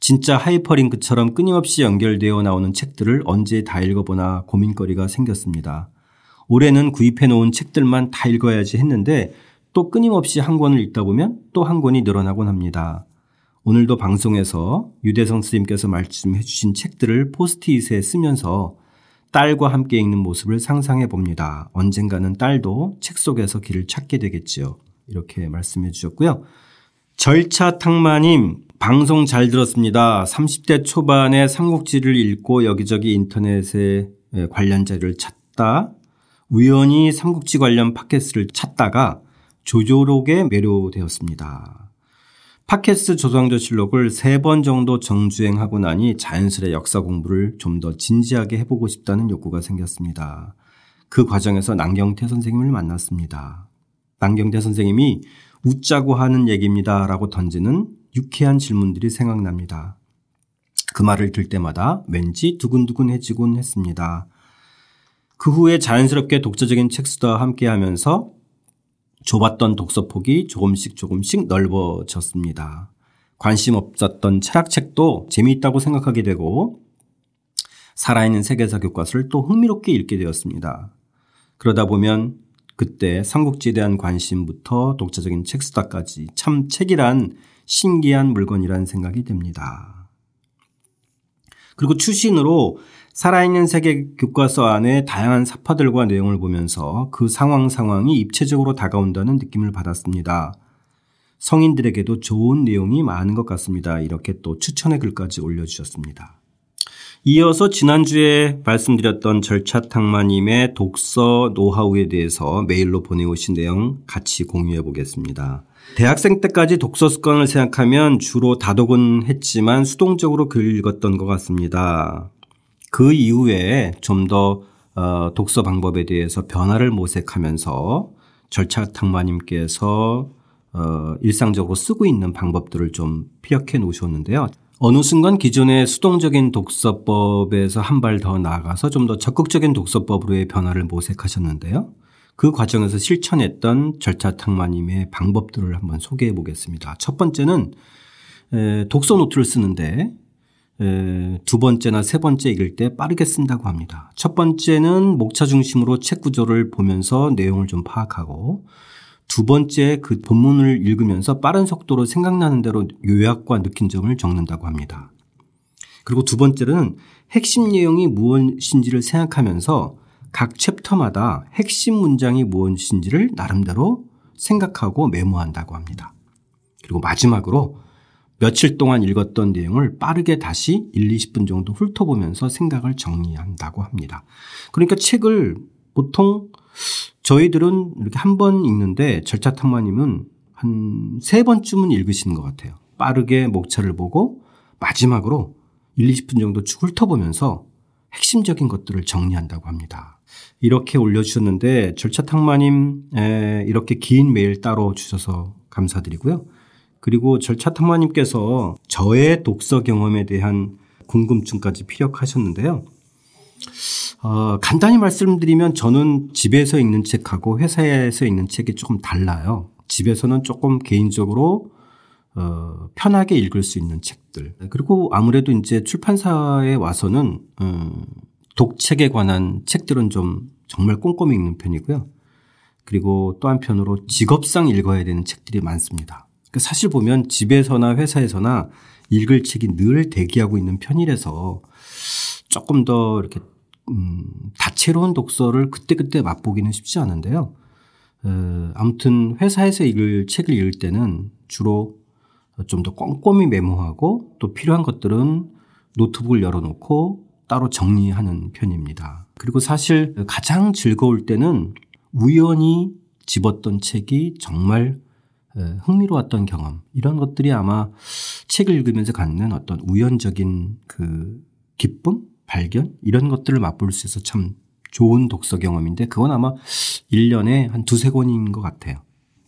진짜 하이퍼링크처럼 끊임없이 연결되어 나오는 책들을 언제 다 읽어보나 고민거리가 생겼습니다. 올해는 구입해놓은 책들만 다 읽어야지 했는데 또 끊임없이 한 권을 읽다 보면 또 한 권이 늘어나곤 합니다. 오늘도 방송에서 유대성 선생님께서 말씀해 주신 책들을 포스트잇에 쓰면서 딸과 함께 읽는 모습을 상상해 봅니다. 언젠가는 딸도 책 속에서 길을 찾게 되겠지요. 이렇게 말씀해 주셨고요. 절차탕마님, 방송 잘 들었습니다. 30대 초반에 삼국지를 읽고 여기저기 인터넷에 관련 자료를 찾다 우연히 삼국지 관련 팟캐스트를 찾다가 조조록에 매료되었습니다. 팟캐스트 조선왕조실록을 3번 정도 정주행하고 나니 자연스레 역사 공부를 좀 더 진지하게 해보고 싶다는 욕구가 생겼습니다. 그 과정에서 남경태 선생님을 만났습니다. 남경태 선생님이 웃자고 하는 얘기입니다 라고 던지는 유쾌한 질문들이 생각납니다. 그 말을 들 때마다 왠지 두근두근해지곤 했습니다. 그 후에 자연스럽게 독자적인 책수다와 함께하면서 좁았던 독서폭이 조금씩 넓어졌습니다. 관심 없었던 철학책도 재미있다고 생각하게 되고 살아있는 세계사 교과서를 또 흥미롭게 읽게 되었습니다. 그러다 보면 그때 삼국지에 대한 관심부터 독자적인 책수다까지 참 책이란 신기한 물건이라는 생각이 듭니다. 그리고 추신으로 살아있는 세계 교과서 안에 다양한 사파들과 내용을 보면서 그 상황이 입체적으로 다가온다는 느낌을 받았습니다. 성인들에게도 좋은 내용이 많은 것 같습니다. 이렇게 또 추천의 글까지 올려주셨습니다. 이어서 지난주에 말씀드렸던 절차탕마님의 독서 노하우에 대해서 메일로 보내오신 내용 같이 공유해 보겠습니다. 대학생 때까지 독서 습관을 생각하면 주로 다독은 했지만 수동적으로 글 읽었던 것 같습니다. 그 이후에 좀 더 독서 방법에 대해서 변화를 모색하면서 절차탕마님께서 일상적으로 쓰고 있는 방법들을 좀 피력해 놓으셨는데요. 어느 순간 기존의 수동적인 독서법에서 한 발 더 나아가서 좀 더 적극적인 독서법으로의 변화를 모색하셨는데요. 그 과정에서 실천했던 절차탕마님의 방법들을 한번 소개해 보겠습니다. 첫 번째는 독서 노트를 쓰는데 두 번째나 세 번째 읽을 때 빠르게 쓴다고 합니다. 첫 번째는 목차 중심으로 책 구조를 보면서 내용을 좀 파악하고 두 번째 그 본문을 읽으면서 빠른 속도로 생각나는 대로 요약과 느낀 점을 적는다고 합니다. 그리고 두 번째는 핵심 내용이 무엇인지를 생각하면서 각 챕터마다 핵심 문장이 무엇인지를 나름대로 생각하고 메모한다고 합니다. 그리고 마지막으로 며칠 동안 읽었던 내용을 빠르게 다시 1, 20분 정도 훑어보면서 생각을 정리한다고 합니다. 그러니까 책을 보통 저희들은 이렇게 한 번 읽는데 절차탕마님은 한 세 번쯤은 읽으시는 것 같아요. 빠르게 목차를 보고 마지막으로 1, 20분 정도 쭉 훑어보면서 핵심적인 것들을 정리한다고 합니다. 이렇게 올려주셨는데 절차탕마님 이렇게 긴 메일 따로 주셔서 감사드리고요. 그리고 절차탕마님께서 저의 독서 경험에 대한 궁금증까지 피력하셨는데요. 간단히 말씀드리면 저는 집에서 읽는 책하고 회사에서 읽는 책이 조금 달라요. 집에서는 조금 개인적으로 편하게 읽을 수 있는 책들. 그리고 아무래도 이제 출판사에 와서는 독책에 관한 책들은 좀 정말 꼼꼼히 읽는 편이고요. 그리고 또 한편으로 직업상 읽어야 되는 책들이 많습니다. 그러니까 사실 보면 집에서나 회사에서나 읽을 책이 늘 대기하고 있는 편이라서 조금 더 이렇게 다채로운 독서를 그때그때 맛보기는 쉽지 않은데요. 아무튼 회사에서 읽을 책을 읽을 때는 주로 좀 더 꼼꼼히 메모하고 또 필요한 것들은 노트북을 열어놓고 따로 정리하는 편입니다. 그리고 사실 가장 즐거울 때는 우연히 집었던 책이 정말 흥미로웠던 경험 이런 것들이 아마 책을 읽으면서 갖는 어떤 우연적인 그 기쁨? 발견? 이런 것들을 맛볼 수 있어서 참 좋은 독서 경험인데 그건 아마 1년에 한 두세 권인 것 같아요.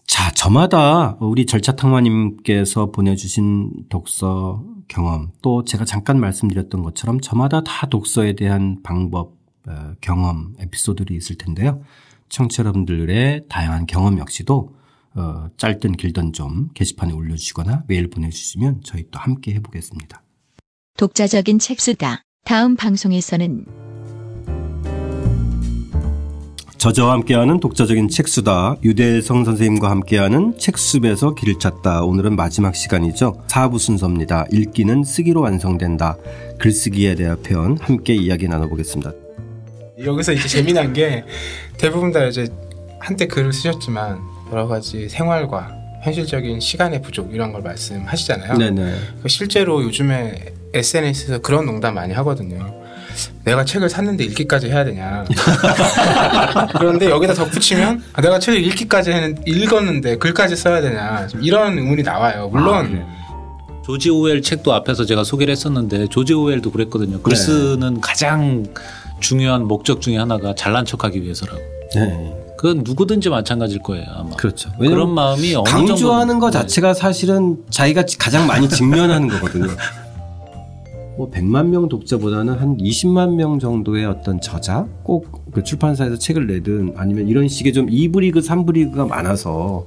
자, 저마다 우리 절차탕마님께서 보내주신 독서 경험 또 제가 잠깐 말씀드렸던 것처럼 저마다 다 독서에 대한 방법, 경험, 에피소드들이 있을 텐데요. 청취자 여러분들의 다양한 경험 역시도 짧든 길든 좀 게시판에 올려주시거나 메일 보내주시면 저희 또 함께 해보겠습니다. 독자적인 책쓰다. 다음 방송에서는 저자와 함께하는 독자적인 책수다 류대성 선생님과 함께하는 책숲에서 길을 찾다 오늘은 마지막 시간이죠. 4부 순서입니다. 읽기는 쓰기로 완성된다. 글쓰기에 대한 표현 함께 이야기 나눠보겠습니다. 여기서 이제 재미난 게 대부분 다 이제 한때 글을 쓰셨지만 여러 가지 생활과 현실적인 시간의 부족 이런 걸 말씀하시잖아요. 네네. 실제로 요즘에 SNS에서 그런 농담 많이 하거든요. 내가 책을 샀는데 읽기까지 해야 되냐. 그런데 여기다 덧붙이면 내가 책을 읽기까지 읽었는데 글까지 써야 되냐. 이런 의문이 나와요. 물론 아, 그래. 조지 오웰 책도 앞에서 제가 소개를 했었는데 조지 오웰도 그랬거든요. 글 쓰는 가장 중요한 목적 중에 하나가 잘난 척하기 위해서라고. 네. 그건 누구든지 마찬가지일 거예요 아마. 그렇죠. 그런 마음이 어느 정도 강조하는 것 자체가 사실은 자기가 가장 많이 직면하는 거거든요. 뭐 100만 명 독자보다는 한 20만 명 정도의 어떤 저자, 꼭 그 출판사에서 책을 내든 아니면 이런 식의 좀 2부 리그, 3부 리그가 많아서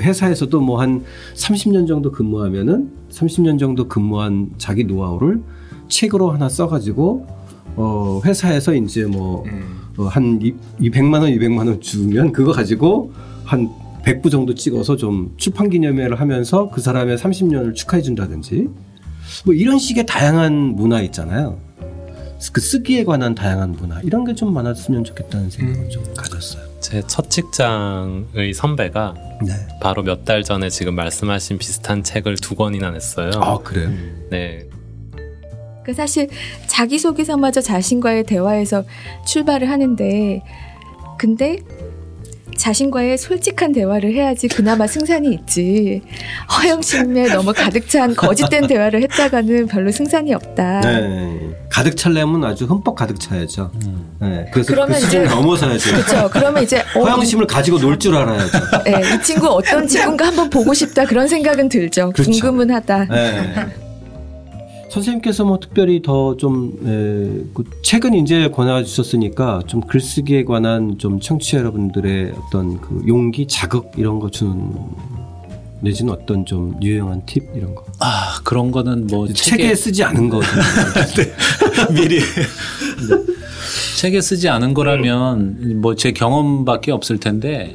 회사에서도 뭐 한 30년 정도 근무하면은 30년 정도 근무한 자기 노하우를 책으로 하나 써가지고 회사에서 이제 뭐 한 200만 원 주면 그거 가지고 한 100부 정도 찍어서 좀 출판 기념회를 하면서 그 사람의 30년을 축하해 준다든지 뭐 이런 식의 다양한 문화 있잖아요. 그 쓰기에 관한 다양한 문화 이런 게 좀 많았으면 좋겠다는 생각을 좀 가졌어요. 제 첫 직장의 선배가 네. 바로 몇 달 전에 지금 말씀하신 비슷한 책을 2권이나 냈어요. 아 그래요? 네. 그 사실 자기소개서마저 자신과의 대화에서 출발을 하는데 근데 자신과의 솔직한 대화를 해야지 그나마 승산이 있지. 허영심에 너무 가득 찬 거짓된 대화를 했다가는 별로 승산이 없다. 네, 가득 찰려면 아주 흠뻑 가득 차야죠. 네, 그래서 그러면 그 이제 넘어서야죠. 그렇죠. 그러면 이제 허영심을 가지고 놀 줄 알아야죠. 네, 이 친구 어떤 친구인가 한번 보고 싶다 그런 생각은 들죠. 그렇죠. 궁금은 하다. 네. 선생님께서 뭐 특별히 더 좀 최근 이제 권해 주셨으니까 좀 글쓰기에 관한 좀 청취자 여러분들의 어떤 그 용기 자극 이런 거 주는 내지는 어떤 좀 유용한 팁 이런 거. 아 그런 거는 뭐 책에 쓰지 않은 거. 네. 미리 네. 책에 쓰지 않은 거라면 뭐 제 경험밖에 없을 텐데.